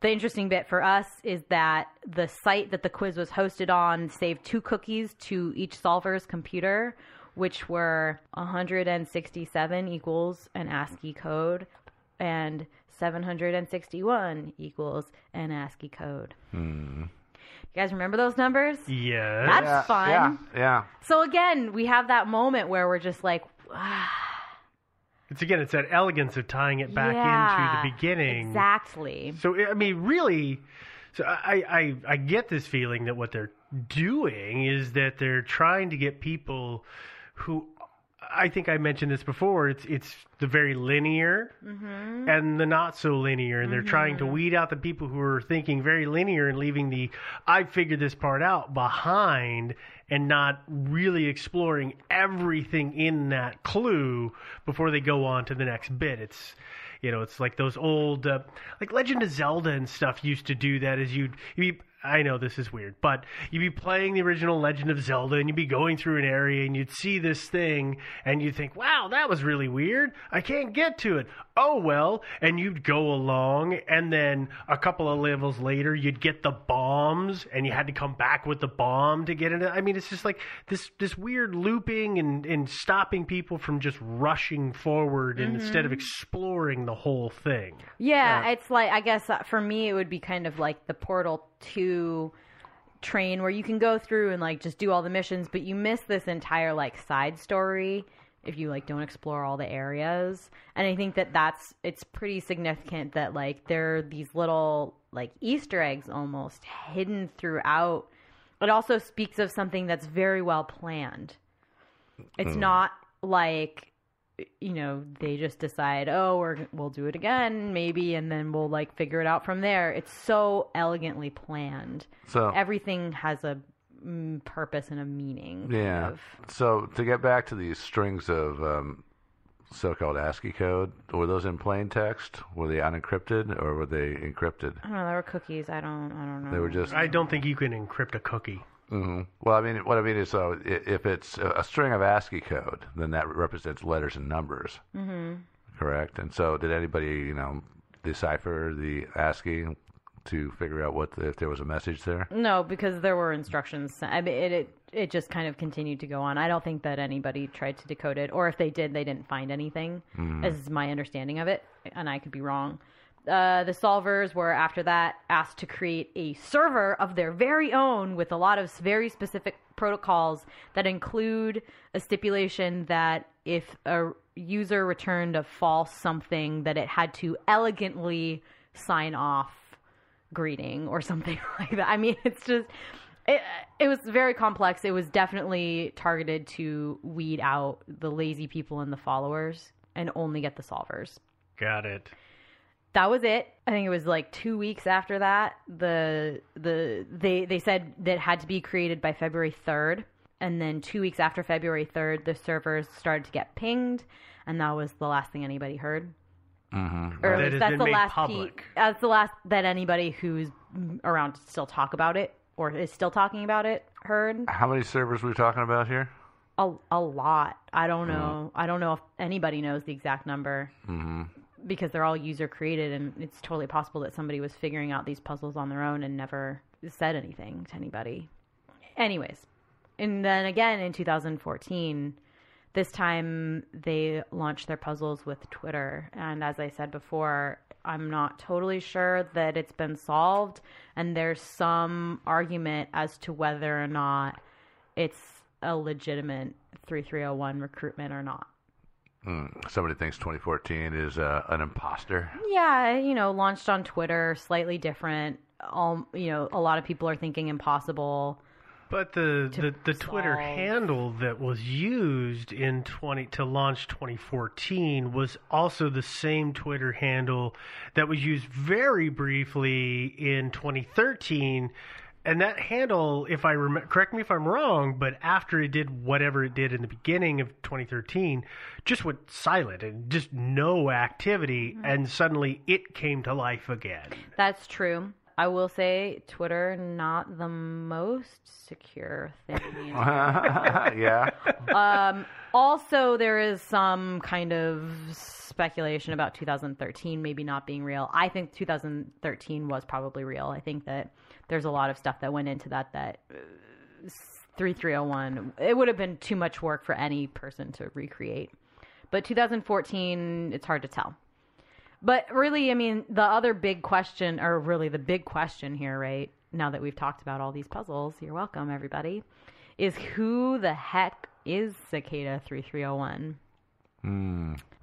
The interesting bit for us is that the site that the quiz was hosted on saved 2 cookies to each solver's computer, which were 167 equals an ASCII code and 761 equals an ASCII code. Hmm. You guys remember those numbers? Yes. That's fun. Yeah. So again, we have that moment where we're just like, ah, It's again, it's that elegance of tying it back into the beginning. Exactly. So, I mean, really, so I get this feeling that what they're doing is that they're trying to get people who, I think I mentioned this before, it's the very linear and the not so linear. And they're trying to weed out the people who are thinking very linear and leaving the, I figured this part out, behind, and not really exploring everything in that clue before they go on to the next bit. It's, you know, it's like those old, like Legend of Zelda and stuff used to do that, as you'd I know this is weird, but you'd be playing the original Legend of Zelda and you'd be going through an area and you'd see this thing and you'd think, wow, that was really weird. I can't get to it. Oh, well. And you'd go along, and then a couple of levels later, you'd get the bombs and you had to come back with the bomb to get into it. I mean, it's just like this weird looping and stopping people from just rushing forward and instead of exploring the whole thing. Yeah, it's like, I guess for me, it would be kind of like the Portal 2 train, where you can go through and like just do all the missions, but you miss this entire like side story if you like don't explore all the areas. And I think that's it's pretty significant that like there are these little like Easter eggs almost hidden throughout. It also speaks of something that's very well planned. It's not like, you know, they just decide, oh, we'll do it again, maybe, and then we'll like figure it out from there. It's so elegantly planned. So everything has a purpose and a meaning. Yeah. Kind of. So to get back to these strings of so-called ASCII code, were those in plain text? Were they unencrypted, or were they encrypted? I don't know. They were cookies. I don't know. They were just. I don't think you can encrypt a cookie. Mm-hmm. Well, I mean, what I mean is, so if it's a string of ASCII code, then that represents letters and numbers, correct? And so, did anybody, you know, decipher the ASCII to figure out if there was a message there? No, because there were instructions. I mean, it just kind of continued to go on. I don't think that anybody tried to decode it, or if they did, they didn't find anything. Is my understanding of it, and I could be wrong. The solvers were, after that, asked to create a server of their very own with a lot of very specific protocols that include a stipulation that if a user returned a false something, that it had to elegantly sign off greeting or something like that. I mean, it's just, it was very complex. It was definitely targeted to weed out the lazy people and the followers and only get the solvers. Got it. That was it. I think it was like 2 weeks after that. They said that it had to be created by February 3rd. And then 2 weeks after February 3rd, the servers started to get pinged. And that was the last thing anybody heard. Or at least that's the last public. That's the last that anybody who's around to still talk about it or is still talking about it heard. How many servers were we talking about here? A lot. I don't know. I don't know if anybody knows the exact number. Because they're all user-created, and it's totally possible that somebody was figuring out these puzzles on their own and never said anything to anybody. Anyways, and then again in 2014, this time they launched their puzzles with Twitter. And as I said before, I'm not totally sure that it's been solved, and there's some argument as to whether or not it's a legitimate 3301 recruitment or not. Somebody thinks 2014 is an imposter. Yeah, you know, launched on Twitter, slightly different. You know, a lot of people are thinking impossible. But the Twitter handle that was used in to launch 2014 was also the same Twitter handle that was used very briefly in 2013. And that handle, if I correct me if I'm wrong, but after it did whatever it did in the beginning of 2013, just went silent and just no activity, and suddenly it came to life again. That's true. I will say Twitter, not the most secure thing. You know? Yeah. Also, there is some kind of speculation about 2013 maybe not being real. I think 2013 was probably real. I think that there's a lot of stuff that went into that 3301, it would have been too much work for any person to recreate. But 2014, it's hard to tell. But really, I mean, the big question here, right, now that we've talked about all these puzzles, you're welcome, everybody, is who the heck is Cicada 3301?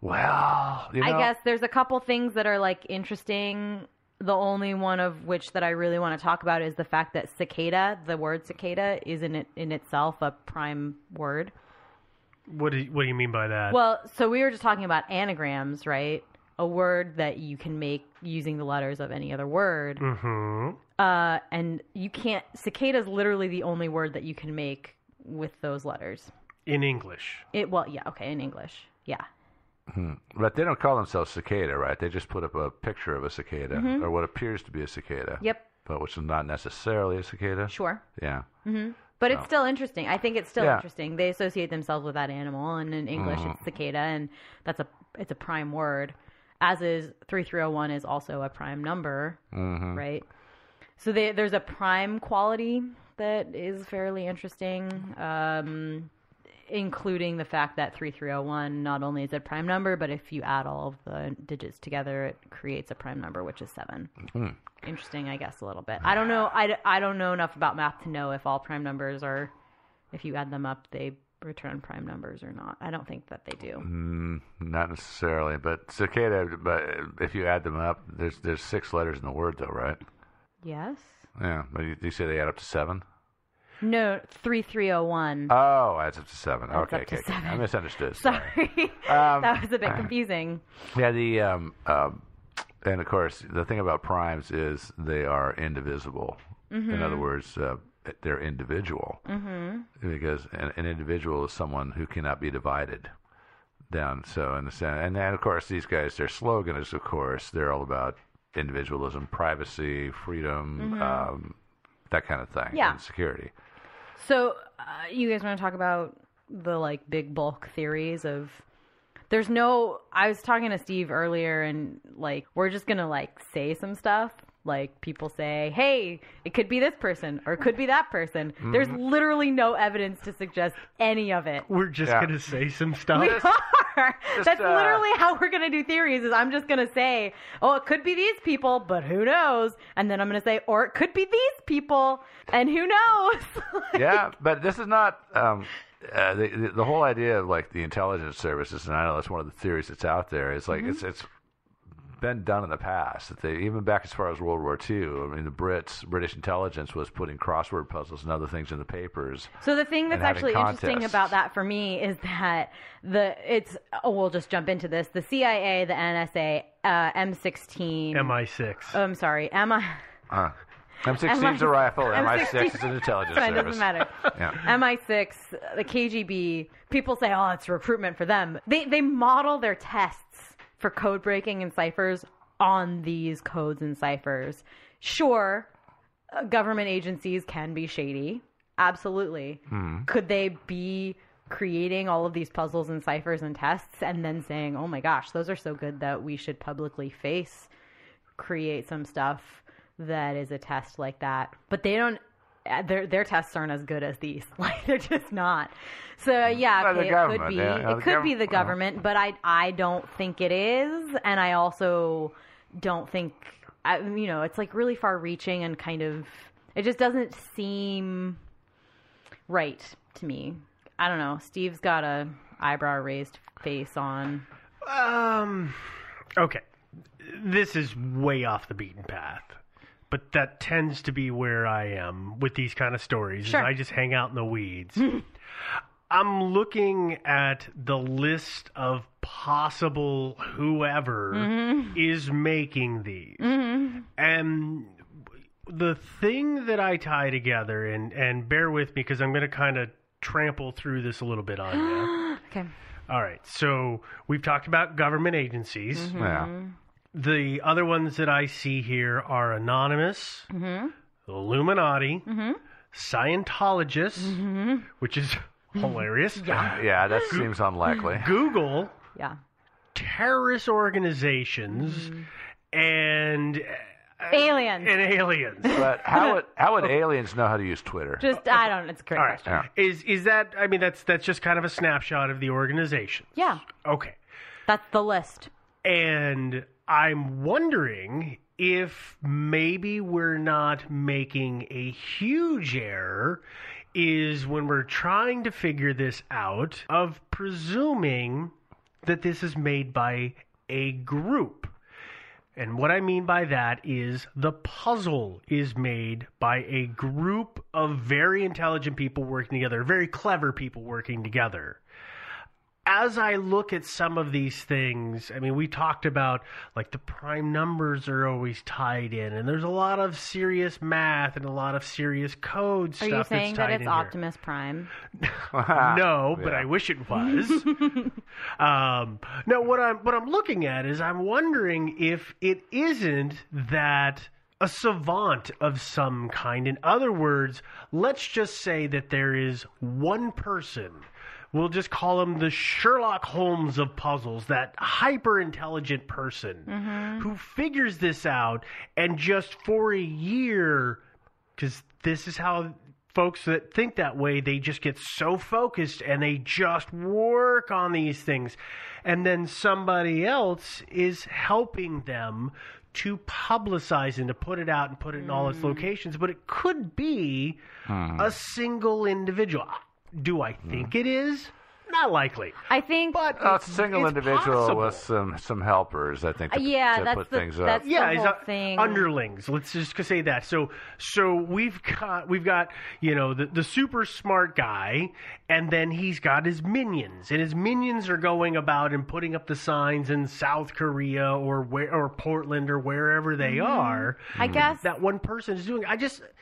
Well, you know, I guess there's a couple things that are like interesting. The only one of which that I really want to talk about is the fact that cicada, the word cicada, is in itself a prime word. What do you mean by that? Well, so we were just talking about anagrams, right? A word that you can make using the letters of any other word. Mm-hmm. And you can't... Cicada is literally the only word that you can make with those letters. In English. In English. Yeah. Hmm. But they don't call themselves cicada, right? They just put up a picture of a cicada, mm-hmm. or what appears to be a cicada. Yep. But which is not necessarily a cicada. Sure. Yeah. Mm-hmm. But it's still interesting. I think it's still interesting. They associate themselves with that animal, and in English it's cicada, and it's a prime word. As is 3301 is also a prime number, mm-hmm. right? So there's a prime quality that is fairly interesting, including the fact that 3301 not only is a prime number, but if you add all of the digits together, it creates a prime number, which is 7. Mm-hmm. Interesting, I guess, a little bit. I don't know. I don't know enough about math to know if all prime numbers are, if you add them up, they return prime numbers or not. I don't think that they do. Not necessarily, but cicada. But if you add them up, there's 6 letters in the word, though, right? Yes. Yeah, but you say they add up to 7. No, 3301. Oh, adds up to 7. That's okay, to 7. I misunderstood. Sorry, that was a bit confusing. Yeah, the and of course the thing about primes is they are indivisible. Mm-hmm. In other words, they're individual, mm-hmm. because an individual is someone who cannot be divided down. So in the sense, and then of course these guys, their slogan is, of course, they're all about individualism, privacy, freedom, mm-hmm. That kind of thing, and security. So you guys want to talk about the like big bulk theories of? There's no. I was talking to Steve earlier, and like we're just gonna like say some stuff. Like people say, hey, it could be this person or it could be that person. Mm-hmm. There's literally no evidence to suggest any of it. We're just going to say some stuff. We are. That's literally how we're going to do theories is I'm just going to say, oh, it could be these people, but who knows? And then I'm going to say, or it could be these people and who knows? Like, yeah, but this is not... the whole idea of like the intelligence services, and I know that's one of the theories that's out there, is like mm-hmm. it's been done in the past. That they even back as far as World War II. I mean, the British intelligence was putting crossword puzzles and other things in the papers. So the thing that's actually interesting about that for me is that we'll just jump into this. The CIA, the NSA, M16, MI6. Oh, I'm sorry, M16 is a rifle. MI6 is an intelligence service. It doesn't matter. Yeah. MI6, the KGB. People say, oh, it's recruitment for them. They model their tests for code breaking and ciphers on these codes and ciphers. Sure, government agencies can be shady. Absolutely. Mm-hmm. Could they be creating all of these puzzles and ciphers and tests and then saying, oh my gosh, those are so good that we should publicly create some stuff that is a test like that? But they don't. Their tests aren't as good as these. Like, they're just not. So it could be. Yeah, it could be the government, but I don't think it is, and I also don't think it's like really far reaching and kind of it just doesn't seem right to me. I don't know. Steve's got a eyebrow raised face on. Okay. This is way off the beaten path. But that tends to be where I am with these kind of stories. Sure. I just hang out in the weeds. I'm looking at the list of possible whoever mm-hmm. is making these. Mm-hmm. And the thing that I tie together, and bear with me because I'm going to kind of trample through this a little bit on you. Okay. All right. So we've talked about government agencies. Mm-hmm. Yeah. The other ones that I see here are Anonymous, mm-hmm. Illuminati, mm-hmm. Scientologists, mm-hmm. which is hilarious. Yeah, that seems unlikely. Google, terrorist organizations, mm-hmm. and... aliens. And aliens. But how would aliens know how to use Twitter? I don't know. It's a great question. Right. Yeah. Is that... I mean, that's just kind of a snapshot of the organization. Yeah. Okay. That's the list. And... I'm wondering if maybe we're not making a huge error is when we're trying to figure this out of presuming that this is made by a group. And what I mean by that is the puzzle is made by a group of very intelligent people working together, very clever people working together. As I look at some of these things, I mean, we talked about like the prime numbers are always tied in, and there's a lot of serious math and a lot of serious code stuff that's tied in. Are you saying that it's Optimus Prime? No, but I wish it was. No, what I'm looking at is I'm wondering if it isn't that a savant of some kind. In other words, let's just say that there is one person. We'll just call him the Sherlock Holmes of puzzles, that hyper-intelligent person who figures this out, and just for a year, because this is how folks that think that way, they just get so focused and they just work on these things. And then somebody else is helping them to publicize and to put it out and put it in all its locations. But it could be a single individual. Do I think it is? Not likely. I think, but a single individual possible. With some helpers, I think, to put things up. That's the whole thing. Underlings. Let's just say that. So we've got the super smart guy, and then he's got his minions, and his minions are going about and putting up the signs in South Korea or Portland or wherever they are. I guess that one person is doing.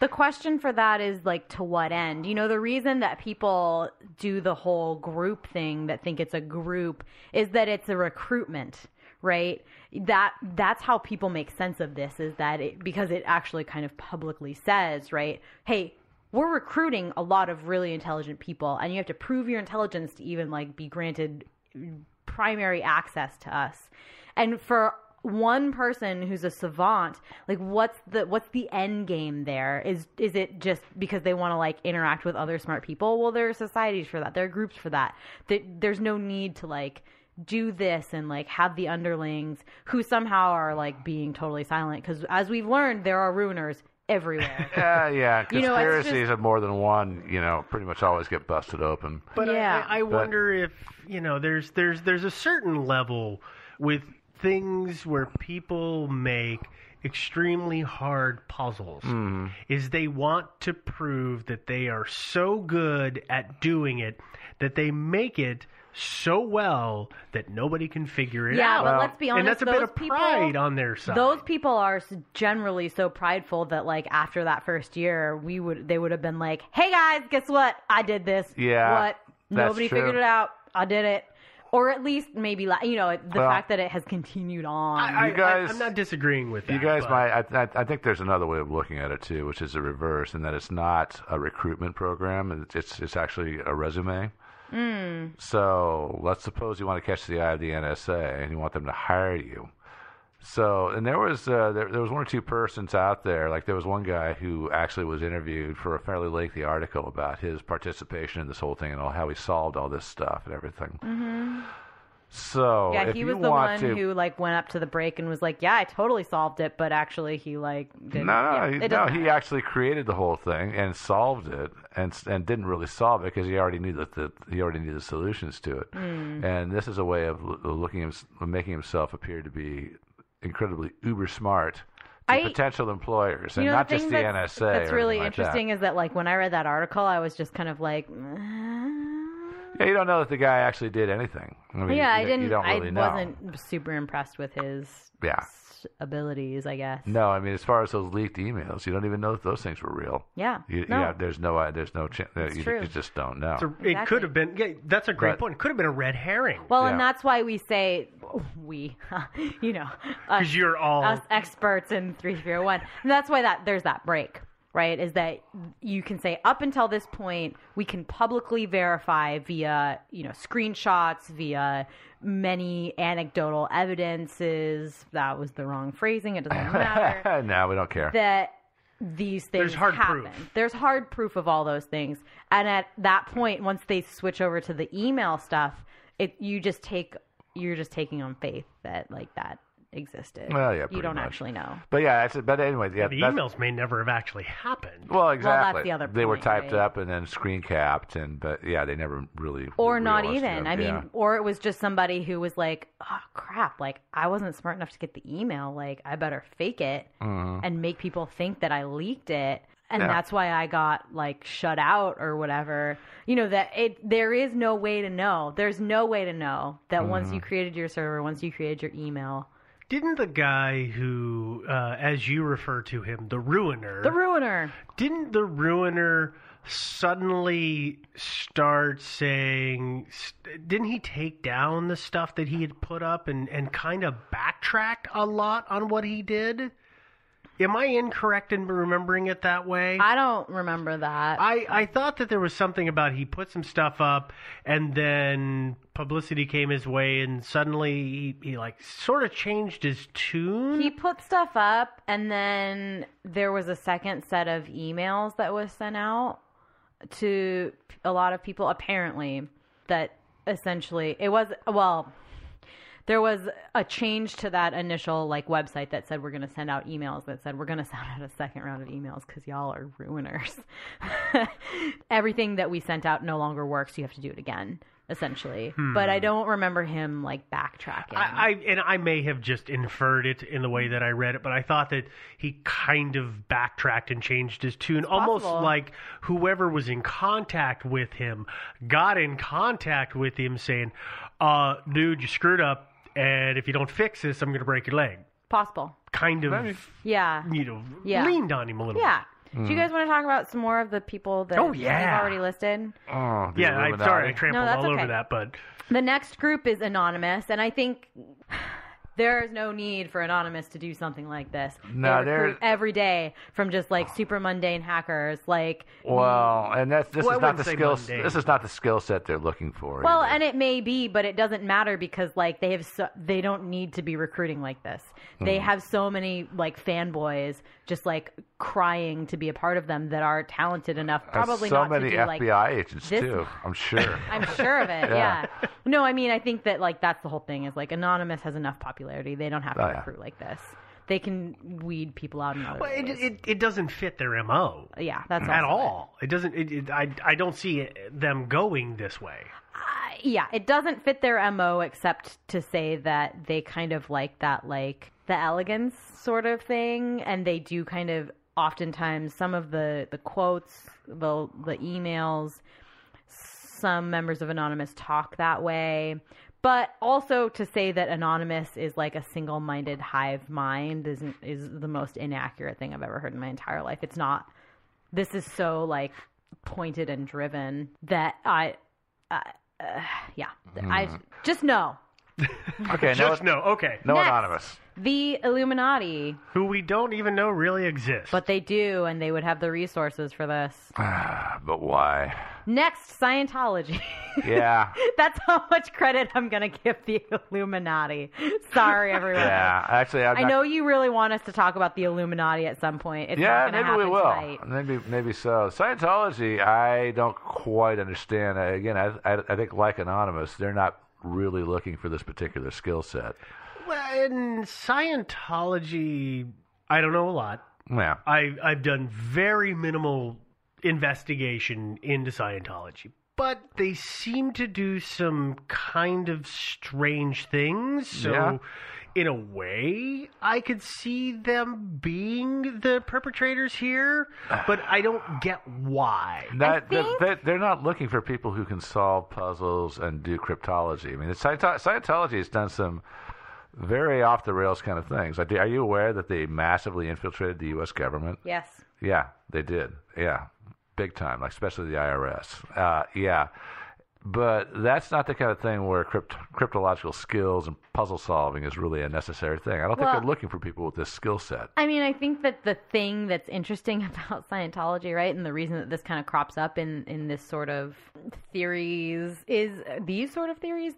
The question for that is like, to what end? The reason that people do the whole group thing, that think it's a group, is that it's a recruitment, right? That's how people make sense of this, is that because it actually kind of publicly says, right, hey, we're recruiting a lot of really intelligent people, and you have to prove your intelligence to even like be granted primary access to us. And for one person who's a savant, like, what's the end game there? Is it just because they want to like interact with other smart people? Well, there are societies for that. There are groups for that. There's no need to like do this and like have the underlings who somehow are like being totally silent, because as we've learned, there are ruiners everywhere. Conspiracies of more than one, pretty much always get busted open. But yeah. I wonder if there's a certain level with things where people make extremely hard puzzles is they want to prove that they are so good at doing it that they make it so well that nobody can figure it out. Yeah, but let's be honest. And that's a bit of pride on their side. Those people are generally so prideful that, like, after that first year, they would have been like, hey, guys, guess what? I did this. Yeah. What? Nobody figured it out. I did it. Or at least maybe, fact that it has continued on. I'm not disagreeing with that. You guys I think there's another way of looking at it, too, which is the reverse, in that it's not a recruitment program. It's actually a resume. So let's suppose you want to catch the eye of the NSA and you want them to hire you. So, and there was there was one or two persons out there. Like, there was one guy who actually was interviewed for a fairly lengthy article about his participation in this whole thing and how he solved all this stuff and everything. So, yeah, he was the one who like went up to the break and was like, "Yeah, I totally solved it," but actually he like didn't. He actually created the whole thing and solved it, and didn't really solve it because he already knew the solutions to it. And this is a way of making himself appear to be incredibly uber smart to potential employers, and not just the NSA. That's really interesting. Is that like when I read that article, I was just kind of like, yeah, you don't know that the guy actually did anything. I mean, yeah, I didn't. You don't really know. I wasn't super impressed with his abilities, I guess. No, I mean, as far as those leaked emails, you don't even know that those things were real. Yeah, there's no chance. You just don't know. It could have been. Yeah, that's a great point. It could have been a red herring. Well, and that's why we say because you're all us experts in 3301. And that's why there's that break. Right, is that you can say up until this point, we can publicly verify via, screenshots, via many anecdotal evidences. That was the wrong phrasing. It doesn't matter. No, we don't care. That these things happen. There's hard proof of all those things. And at that point, once they switch over to the email stuff, you're just taking on faith that like that existed. Well, yeah, you don't actually know. But yeah, but anyway, yeah, the emails may never have actually happened. Well, exactly. Well, that's the other point, they were typed up and then screen capped, and but yeah, they never really. Or not even. I mean, or it was just somebody who was like, "Oh crap! Like I wasn't smart enough to get the email. Like I better fake it and make people think that I leaked it." And that's why I got like shut out or whatever, you know, that there is no way to know. There's no way to know that once you created your server, once you created your email. Didn't the guy who, as you refer to him, the Ruiner. Didn't the Ruiner suddenly start saying, didn't he take down the stuff that he had put up and kind of backtracked a lot on what he did? Am I incorrect in remembering it that way? I don't remember that. I thought that there was something about he put some stuff up and then publicity came his way and suddenly he like sort of changed his tune. He put stuff up and then there was a second set of emails that was sent out to a lot of people apparently that essentially it was, well... There was a change to that initial like website that said we're going to send out emails that said we're going to send out a second round of emails because y'all are ruiners. Everything that we sent out no longer works. You have to do it again, essentially. But I don't remember him like backtracking. I may have just inferred it in the way that I read it, but I thought that he kind of backtracked and changed his tune. It's almost possible. Like whoever was in contact with him got in contact with him saying, dude, you screwed up. And if you don't fix this, I'm going to break your leg. Possible. Kind of, leaned on him a little bit. Do you guys want to talk about some more of the people that we've already listed? Oh, yeah, I'm sorry. I trampled over that, but... The next group is Anonymous, and I think there's no need for Anonymous to do something like this. No, they're... Every day from just, like, super mundane hackers, like... Well, and this is not the skill set they're looking for. Well, either. And it may be, but it doesn't matter because, like, they don't need to be recruiting like this. They have so many, like, fanboys just, like... crying to be a part of them that are talented enough, probably not to do like... So many FBI agents, too, I'm sure. I'm sure of it, yeah. No, I mean, I think that, like, that's the whole thing is, like, Anonymous has enough popularity. They don't have to recruit like this. They can weed people out in other ways. Well, it doesn't fit their MO. Yeah, that's at all. It doesn't... I don't see them going this way. Yeah, it doesn't fit their MO except to say that they kind of like that, like, the elegance sort of thing, and they do kind of... Oftentimes, some of the quotes, the emails, some members of Anonymous talk that way. But also to say that Anonymous is like a single-minded hive mind is the most inaccurate thing I've ever heard in my entire life. It's not. This is so like pointed and driven that I just know. Okay, Next, Anonymous. The Illuminati. Who we don't even know really exists. But they do, and they would have the resources for this. But why? Next, Scientology. Yeah. That's how much credit I'm going to give the Illuminati. Sorry, everyone. Yeah, actually, I know you really want us to talk about the Illuminati at some point. It's not gonna happen tonight. Maybe so. Scientology, I don't quite understand. Again, I think like Anonymous, they're not really looking for this particular skill set. Well, in Scientology, I don't know a lot. Yeah. I've done very minimal investigation into Scientology, but they seem to do some kind of strange things. So in a way, I could see them being the perpetrators here, but I don't get why. They're not looking for people who can solve puzzles and do cryptology. I mean, Scientology has done some... very off the rails kind of things. Are you aware that they massively infiltrated the U.S. government? Yes. Yeah, they did. Yeah, big time, like especially the IRS. But that's not the kind of thing where cryptological skills and puzzle solving is really a necessary thing. I don't think they're looking for people with this skill set. I mean, I think that the thing that's interesting about Scientology, right, and the reason that this kind of crops up in this sort of theories is these sort of theories,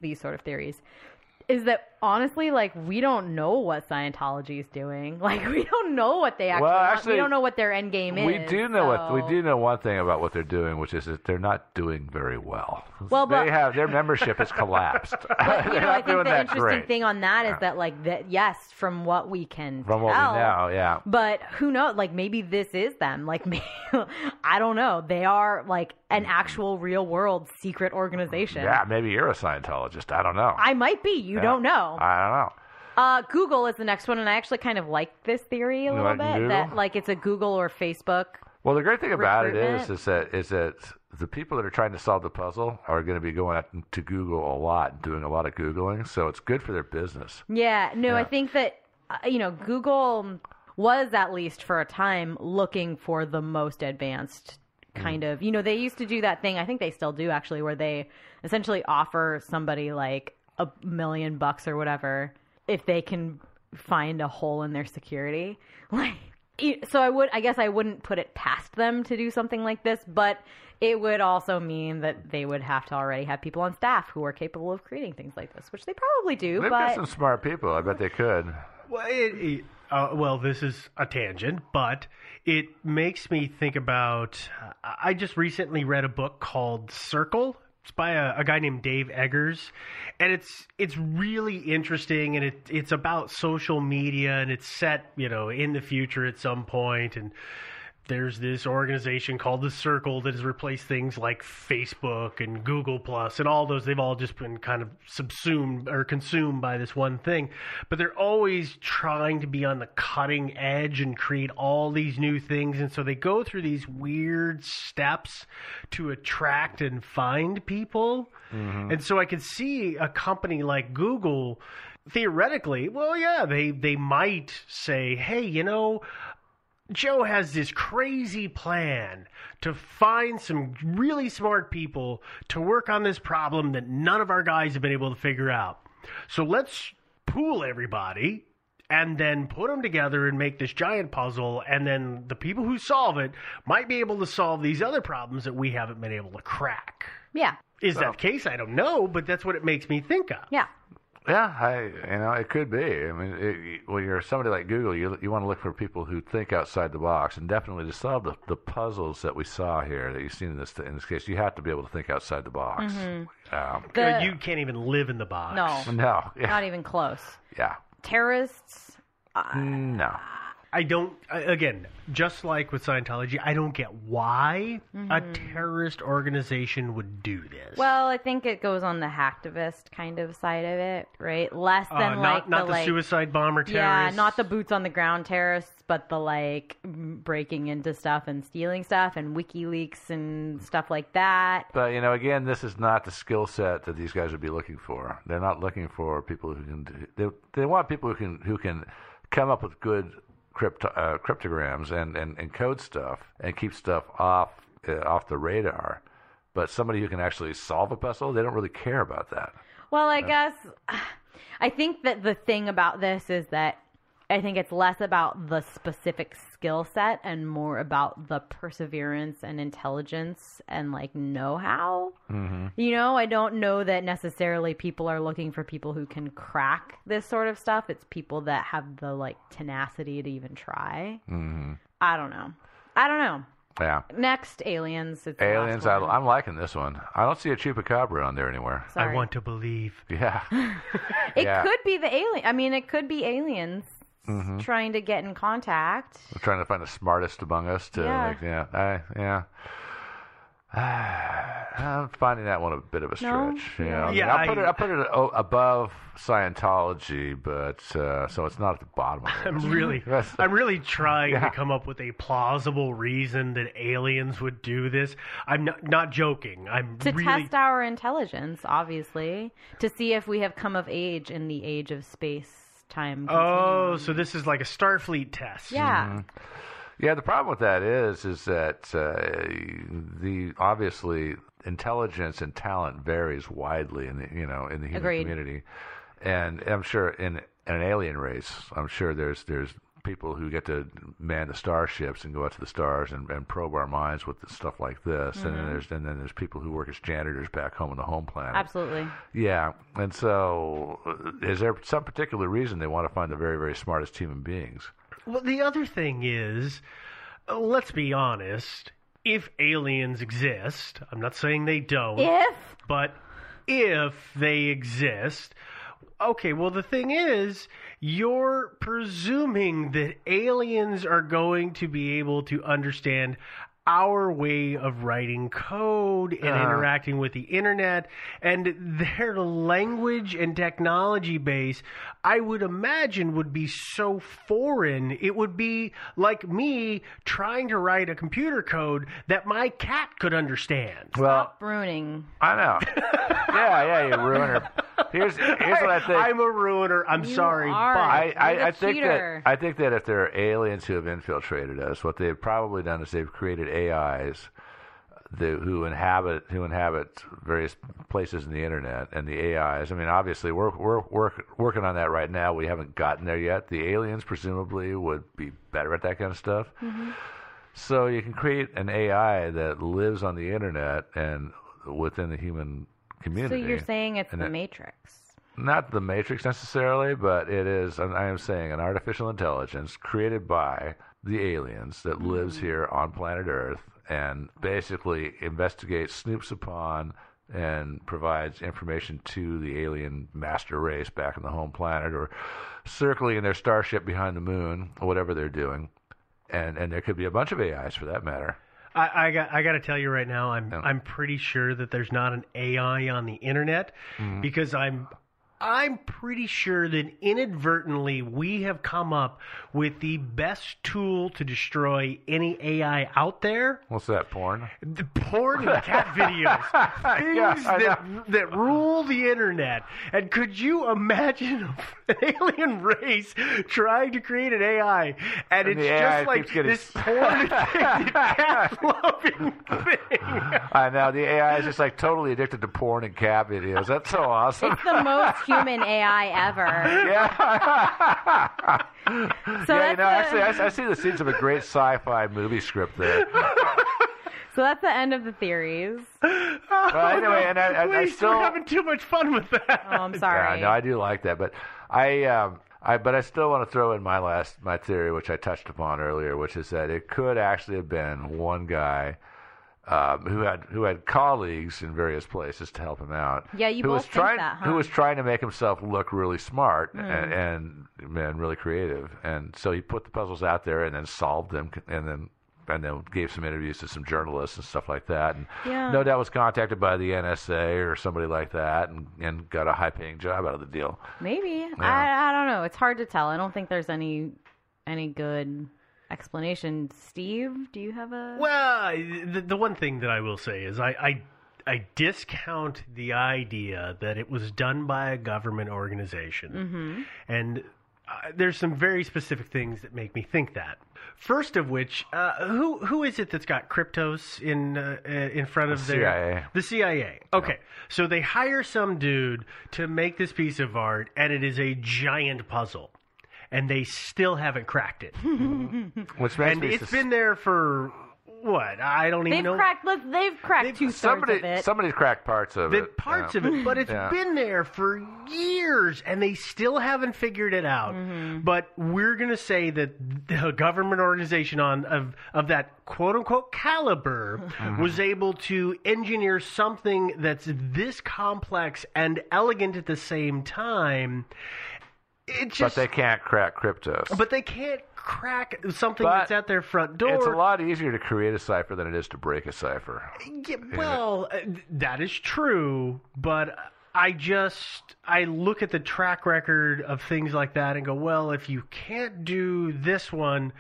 is that honestly, like, we don't know what Scientology is doing. Like, we don't know what they actually want. We don't know what their end game is. We do know one thing about what they're doing, which is that they're not doing very well. Their membership has collapsed. But, you know, I think the interesting thing on that is that, like, that, yes, from what we can tell. From what we know, yeah. But who knows? Like, maybe this is them. Like, maybe, I don't know. They are, like, an actual real-world secret organization. Yeah, maybe you're a Scientologist. I don't know. I might be. You don't know. I don't know. Google is the next one, and I actually kind of like this theory a little bit. Google? That, like, it's a Google or Facebook. Well, the great thing about it is that the people that are trying to solve the puzzle are going to be going out to Google a lot, doing a lot of Googling, so it's good for their business. Yeah. No, yeah. I think that, Google was, at least for a time, looking for the most advanced kind of, they used to do that thing, I think they still do actually, where they essentially offer somebody like $1 million or whatever if they can find a hole in their security. Like, so I wouldn't put it past them to do something like this, but it would also mean that they would have to already have people on staff who are capable of creating things like this, which they probably do. They've got some smart people. I bet they could. Well, this is a tangent, but it makes me think about, I just recently read a book called Circle. It's by a guy named Dave Eggers, and it's really interesting, and it's about social media, and it's set, in the future at some point, and there's this organization called the Circle that has replaced things like Facebook and Google Plus and all those. They've all just been kind of subsumed or consumed by this one thing. But they're always trying to be on the cutting edge and create all these new things. And so they go through these weird steps to attract and find people. Mm-hmm. And so I could see a company like Google, theoretically, they might say, hey, Joe has this crazy plan to find some really smart people to work on this problem that none of our guys have been able to figure out. So let's pool everybody and then put them together and make this giant puzzle, and then the people who solve it might be able to solve these other problems that we haven't been able to crack. Yeah. Is that the case? I don't know, but that's what it makes me think of. Yeah. Yeah, it could be. I mean, when you're somebody like Google, you want to look for people who think outside the box, and definitely to solve the puzzles that we saw here that you've seen in this case, you have to be able to think outside the box. Mm-hmm. You can't even live in the box. No, yeah. Not even close. Yeah, terrorists. No. I don't, again, just like with Scientology, I don't get why a terrorist organization would do this. Well, I think it goes on the hacktivist kind of side of it, right? Less than not the suicide bomber terrorists. Yeah, not the boots on the ground terrorists, but the breaking into stuff and stealing stuff and WikiLeaks and stuff like that. But, again, this is not the skill set that these guys would be looking for. They're not looking for people who can, they want people who can come up with good cryptograms and code stuff and keep stuff off the radar, but somebody who can actually solve a puzzle, they don't really care about that. Well, I think that the thing about this is that I think it's less about the specific skill set and more about the perseverance and intelligence and know-how. Mm-hmm. I don't know that necessarily people are looking for people who can crack this sort of stuff. It's people that have the tenacity to even try. Mm-hmm. I don't know. Yeah. Next, aliens. Aliens. I'm liking this one. I don't see a chupacabra on there anywhere. Sorry. I want to believe. Yeah. It could be the alien. I mean, it could be aliens. Mm-hmm. Trying to get in contact. We're trying to find the smartest among us to I'm finding that one a bit of a stretch. No? Yeah, I'll put it above Scientology, but so it's not at the bottom of it. I'm really trying to come up with a plausible reason that aliens would do this. I'm not joking. Test our intelligence, obviously, to see if we have come of age in the age of space. Time. Oh, so this is like a Starfleet test. Yeah. Mm-hmm. Yeah, the problem with that is that obviously intelligence and talent varies widely in the human community. And I'm sure in an alien race, I'm sure there's people who get to man the starships and go out to the stars and probe our minds with stuff like this. Mm-hmm. And then there's people who work as janitors back home on the home planet. Absolutely. Yeah. And so is there some particular reason they want to find the very, very smartest human beings? Well, the other thing is, let's be honest, if aliens exist, I'm not saying they don't. If? But if they exist... Okay, well, the thing is, you're presuming that aliens are going to be able to understand our way of writing code and interacting with the internet, and their language and technology base, I would imagine, would be so foreign. It would be like me trying to write a computer code that my cat could understand. Well, stop ruining. I know. Yeah, you ruiner. Here's what I think. I'm a ruiner. I'm you sorry. Are. But I think that if there are aliens who have infiltrated us, what they've probably done is they've created AIs who inhabit various places in the internet, and the AIs. I mean, obviously, we're working on that right now. We haven't gotten there yet. The aliens presumably would be better at that kind of stuff. Mm-hmm. So you can create an AI that lives on the internet and within the human community. So you're saying it's the Matrix. Not the Matrix necessarily, but it is, I am saying, an artificial intelligence created by the aliens that lives here on planet Earth and basically investigates, snoops upon, and provides information to the alien master race back on the home planet, or circling in their starship behind the moon, or whatever they're doing. And there could be a bunch of AIs for that matter. I got to tell you right now, I'm pretty sure that there's not an AI on the internet, because I'm pretty sure that inadvertently we have come up with the best tool to destroy any AI out there. What's that, porn? The porn and cat videos. Things that rule the internet. And could you imagine an alien race trying to create an AI, and it's just AI like this porn cat-loving thing? I know. The AI is just like totally addicted to porn and cat videos. That's so awesome. It's the most human AI ever. Yeah. So yeah, actually, I see the seeds of a great sci-fi movie script there. So that's the end of the theories. Anyway, and we're having too much fun with that. Oh, I'm sorry. Yeah, no, I do like that, but I still want to throw in my theory, which I touched upon earlier, which is that it could actually have been one guy who had colleagues in various places to help him out. Yeah, you both think that, huh? Who was trying to make himself look really smart and really creative. And so he put the puzzles out there and then solved them and then gave some interviews to some journalists and stuff like that. And no doubt was contacted by the NSA or somebody like that and got a high-paying job out of the deal. Maybe. Yeah. I don't know. It's hard to tell. I don't think there's any good... explanation. Steve, do you have a... Well, the one thing that I will say is I discount the idea that it was done by a government organization. Mm-hmm. And there's some very specific things that make me think that. First of which, who is it that's got Kryptos in front of the CIA? Okay, so they hire some dude to make this piece of art, and it is a giant puzzle. And they still haven't cracked it. Which makes and me it's been there for, what, I don't even know. They've cracked two-thirds of it. Somebody's cracked parts of it. Parts of it, but it's been there for years, and they still haven't figured it out. Mm-hmm. But we're going to say that a government organization of that quote-unquote caliber was able to engineer something that's this complex and elegant at the same time. But they can't crack Kryptos. But they can't crack something that's at their front door. It's a lot easier to create a cipher than it is to break a cipher. Yeah, well, that is true, but I look at the track record of things like that and go, well, if you can't do this one,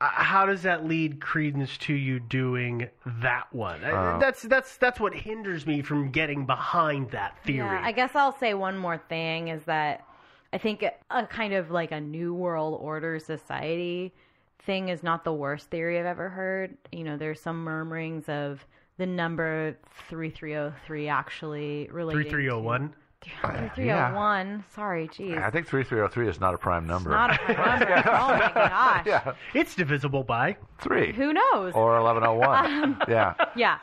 how does that lead credence to you doing that one? That's what hinders me from getting behind that theory. Yeah, I guess I'll say one more thing is that I think a kind of like a new world order society thing is not the worst theory I've ever heard. You know, there's some murmurings of the number 3303 actually relating 3301? 3301. Sorry, geez. I think 3303 is not a prime number. It's not a prime number. Oh, my gosh. Yeah. It's divisible by 3. Who knows? Or 1101. Yeah. Yeah.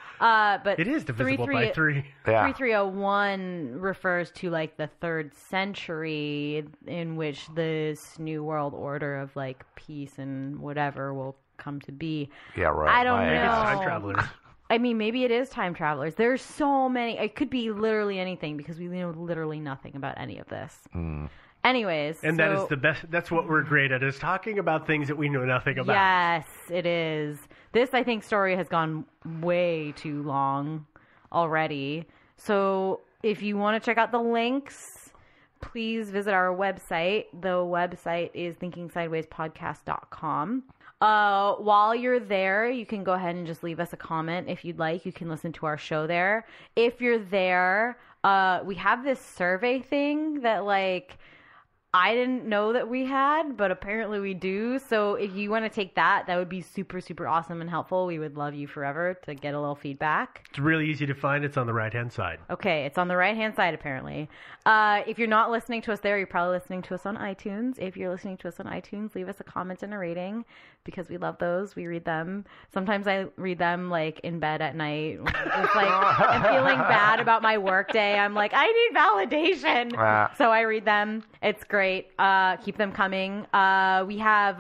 But it is divisible by 3. Yeah. 3301 refers to, like, the 3rd century in which this new world order of, like, peace and whatever will come to be. Yeah, right. I don't know. It's time travelers. I mean, maybe it is time travelers. There's so many. It could be literally anything because we know literally nothing about any of this. Mm. Anyways. And so, that is the best. That's what we're great at, is talking about things that we know nothing about. Yes, it is. This, I think, story has gone way too long already. So if you want to check out the links, please visit our website. The website is thinkingsidewayspodcast.com. While you're there, you can go ahead and just leave us a comment if you'd like. You can listen to our show there. If you're there, we have this survey thing that, like, I didn't know that we had, but apparently we do. So if you want to take that, that would be super, super awesome and helpful. We would love you forever to get a little feedback. It's really easy to find. It's on the right-hand side. Okay, it's on the right-hand side, apparently. If you're not listening to us there, you're probably listening to us on iTunes. If you're listening to us on iTunes, leave us a comment and a rating because we love those. We read them. Sometimes I read them, like, in bed at night. It's like I'm feeling bad about my work day. I'm like, I need validation. So I read them. It's great. Great. Keep them coming. We have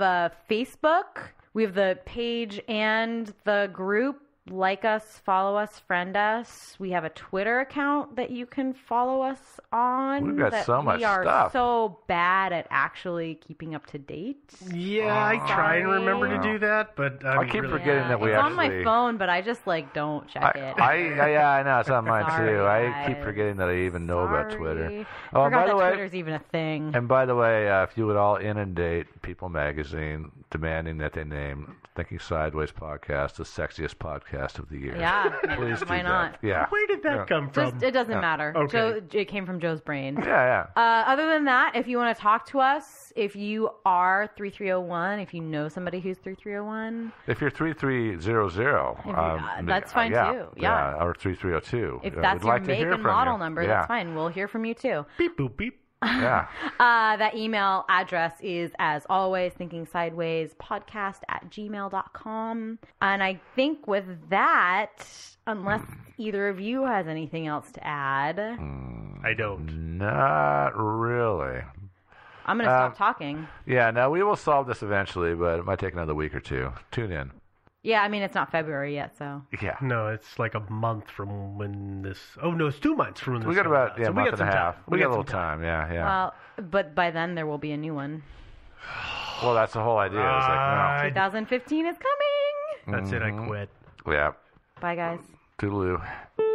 Facebook. We have the page and the group. Like us, follow us, friend us. We have a Twitter account that you can follow us on. We've got so much stuff. We are so bad at actually keeping up to date. Yeah, I try and remember to do that, but I keep forgetting that we actually... It's on my phone, but I just, like, don't check it. Yeah, I know. It's on mine, too. I keep forgetting that I even know about Twitter. Oh, I forgot that Twitter's even a thing. And by the way, if you would all inundate People Magazine demanding that they name Thinking Sideways Podcast the sexiest podcast of the year. Yeah. Please do why not? That. Yeah. Where did that come from? Just, it doesn't matter. Okay. It came from Joe's brain. Yeah, yeah. Other than that, if you want to talk to us, if you are 3301, if you know somebody who's 3301. If you're 3300. That's fine, too. Yeah. Or 3302. If that's your make and model number, that's fine. We'll hear from you, too. Beep, boop, beep. Yeah. That email address is, as always, thinkingsidewayspodcast@gmail.com. And I think with that, unless either of you has anything else to add. I don't. Not really. I'm going to stop talking. Yeah, no, we will solve this eventually, but it might take another week or two. Tune in. Yeah, I mean, it's not February yet, so... Yeah. No, it's like a month from when this... Oh, no, it's 2 months from when this... We got about a month and a half. We got a little time, yeah. Well, but by then there will be a new one. Well, that's the whole idea. It's like, no. 2015 is coming! That's it, I quit. Yeah. Bye, guys. Toodaloo.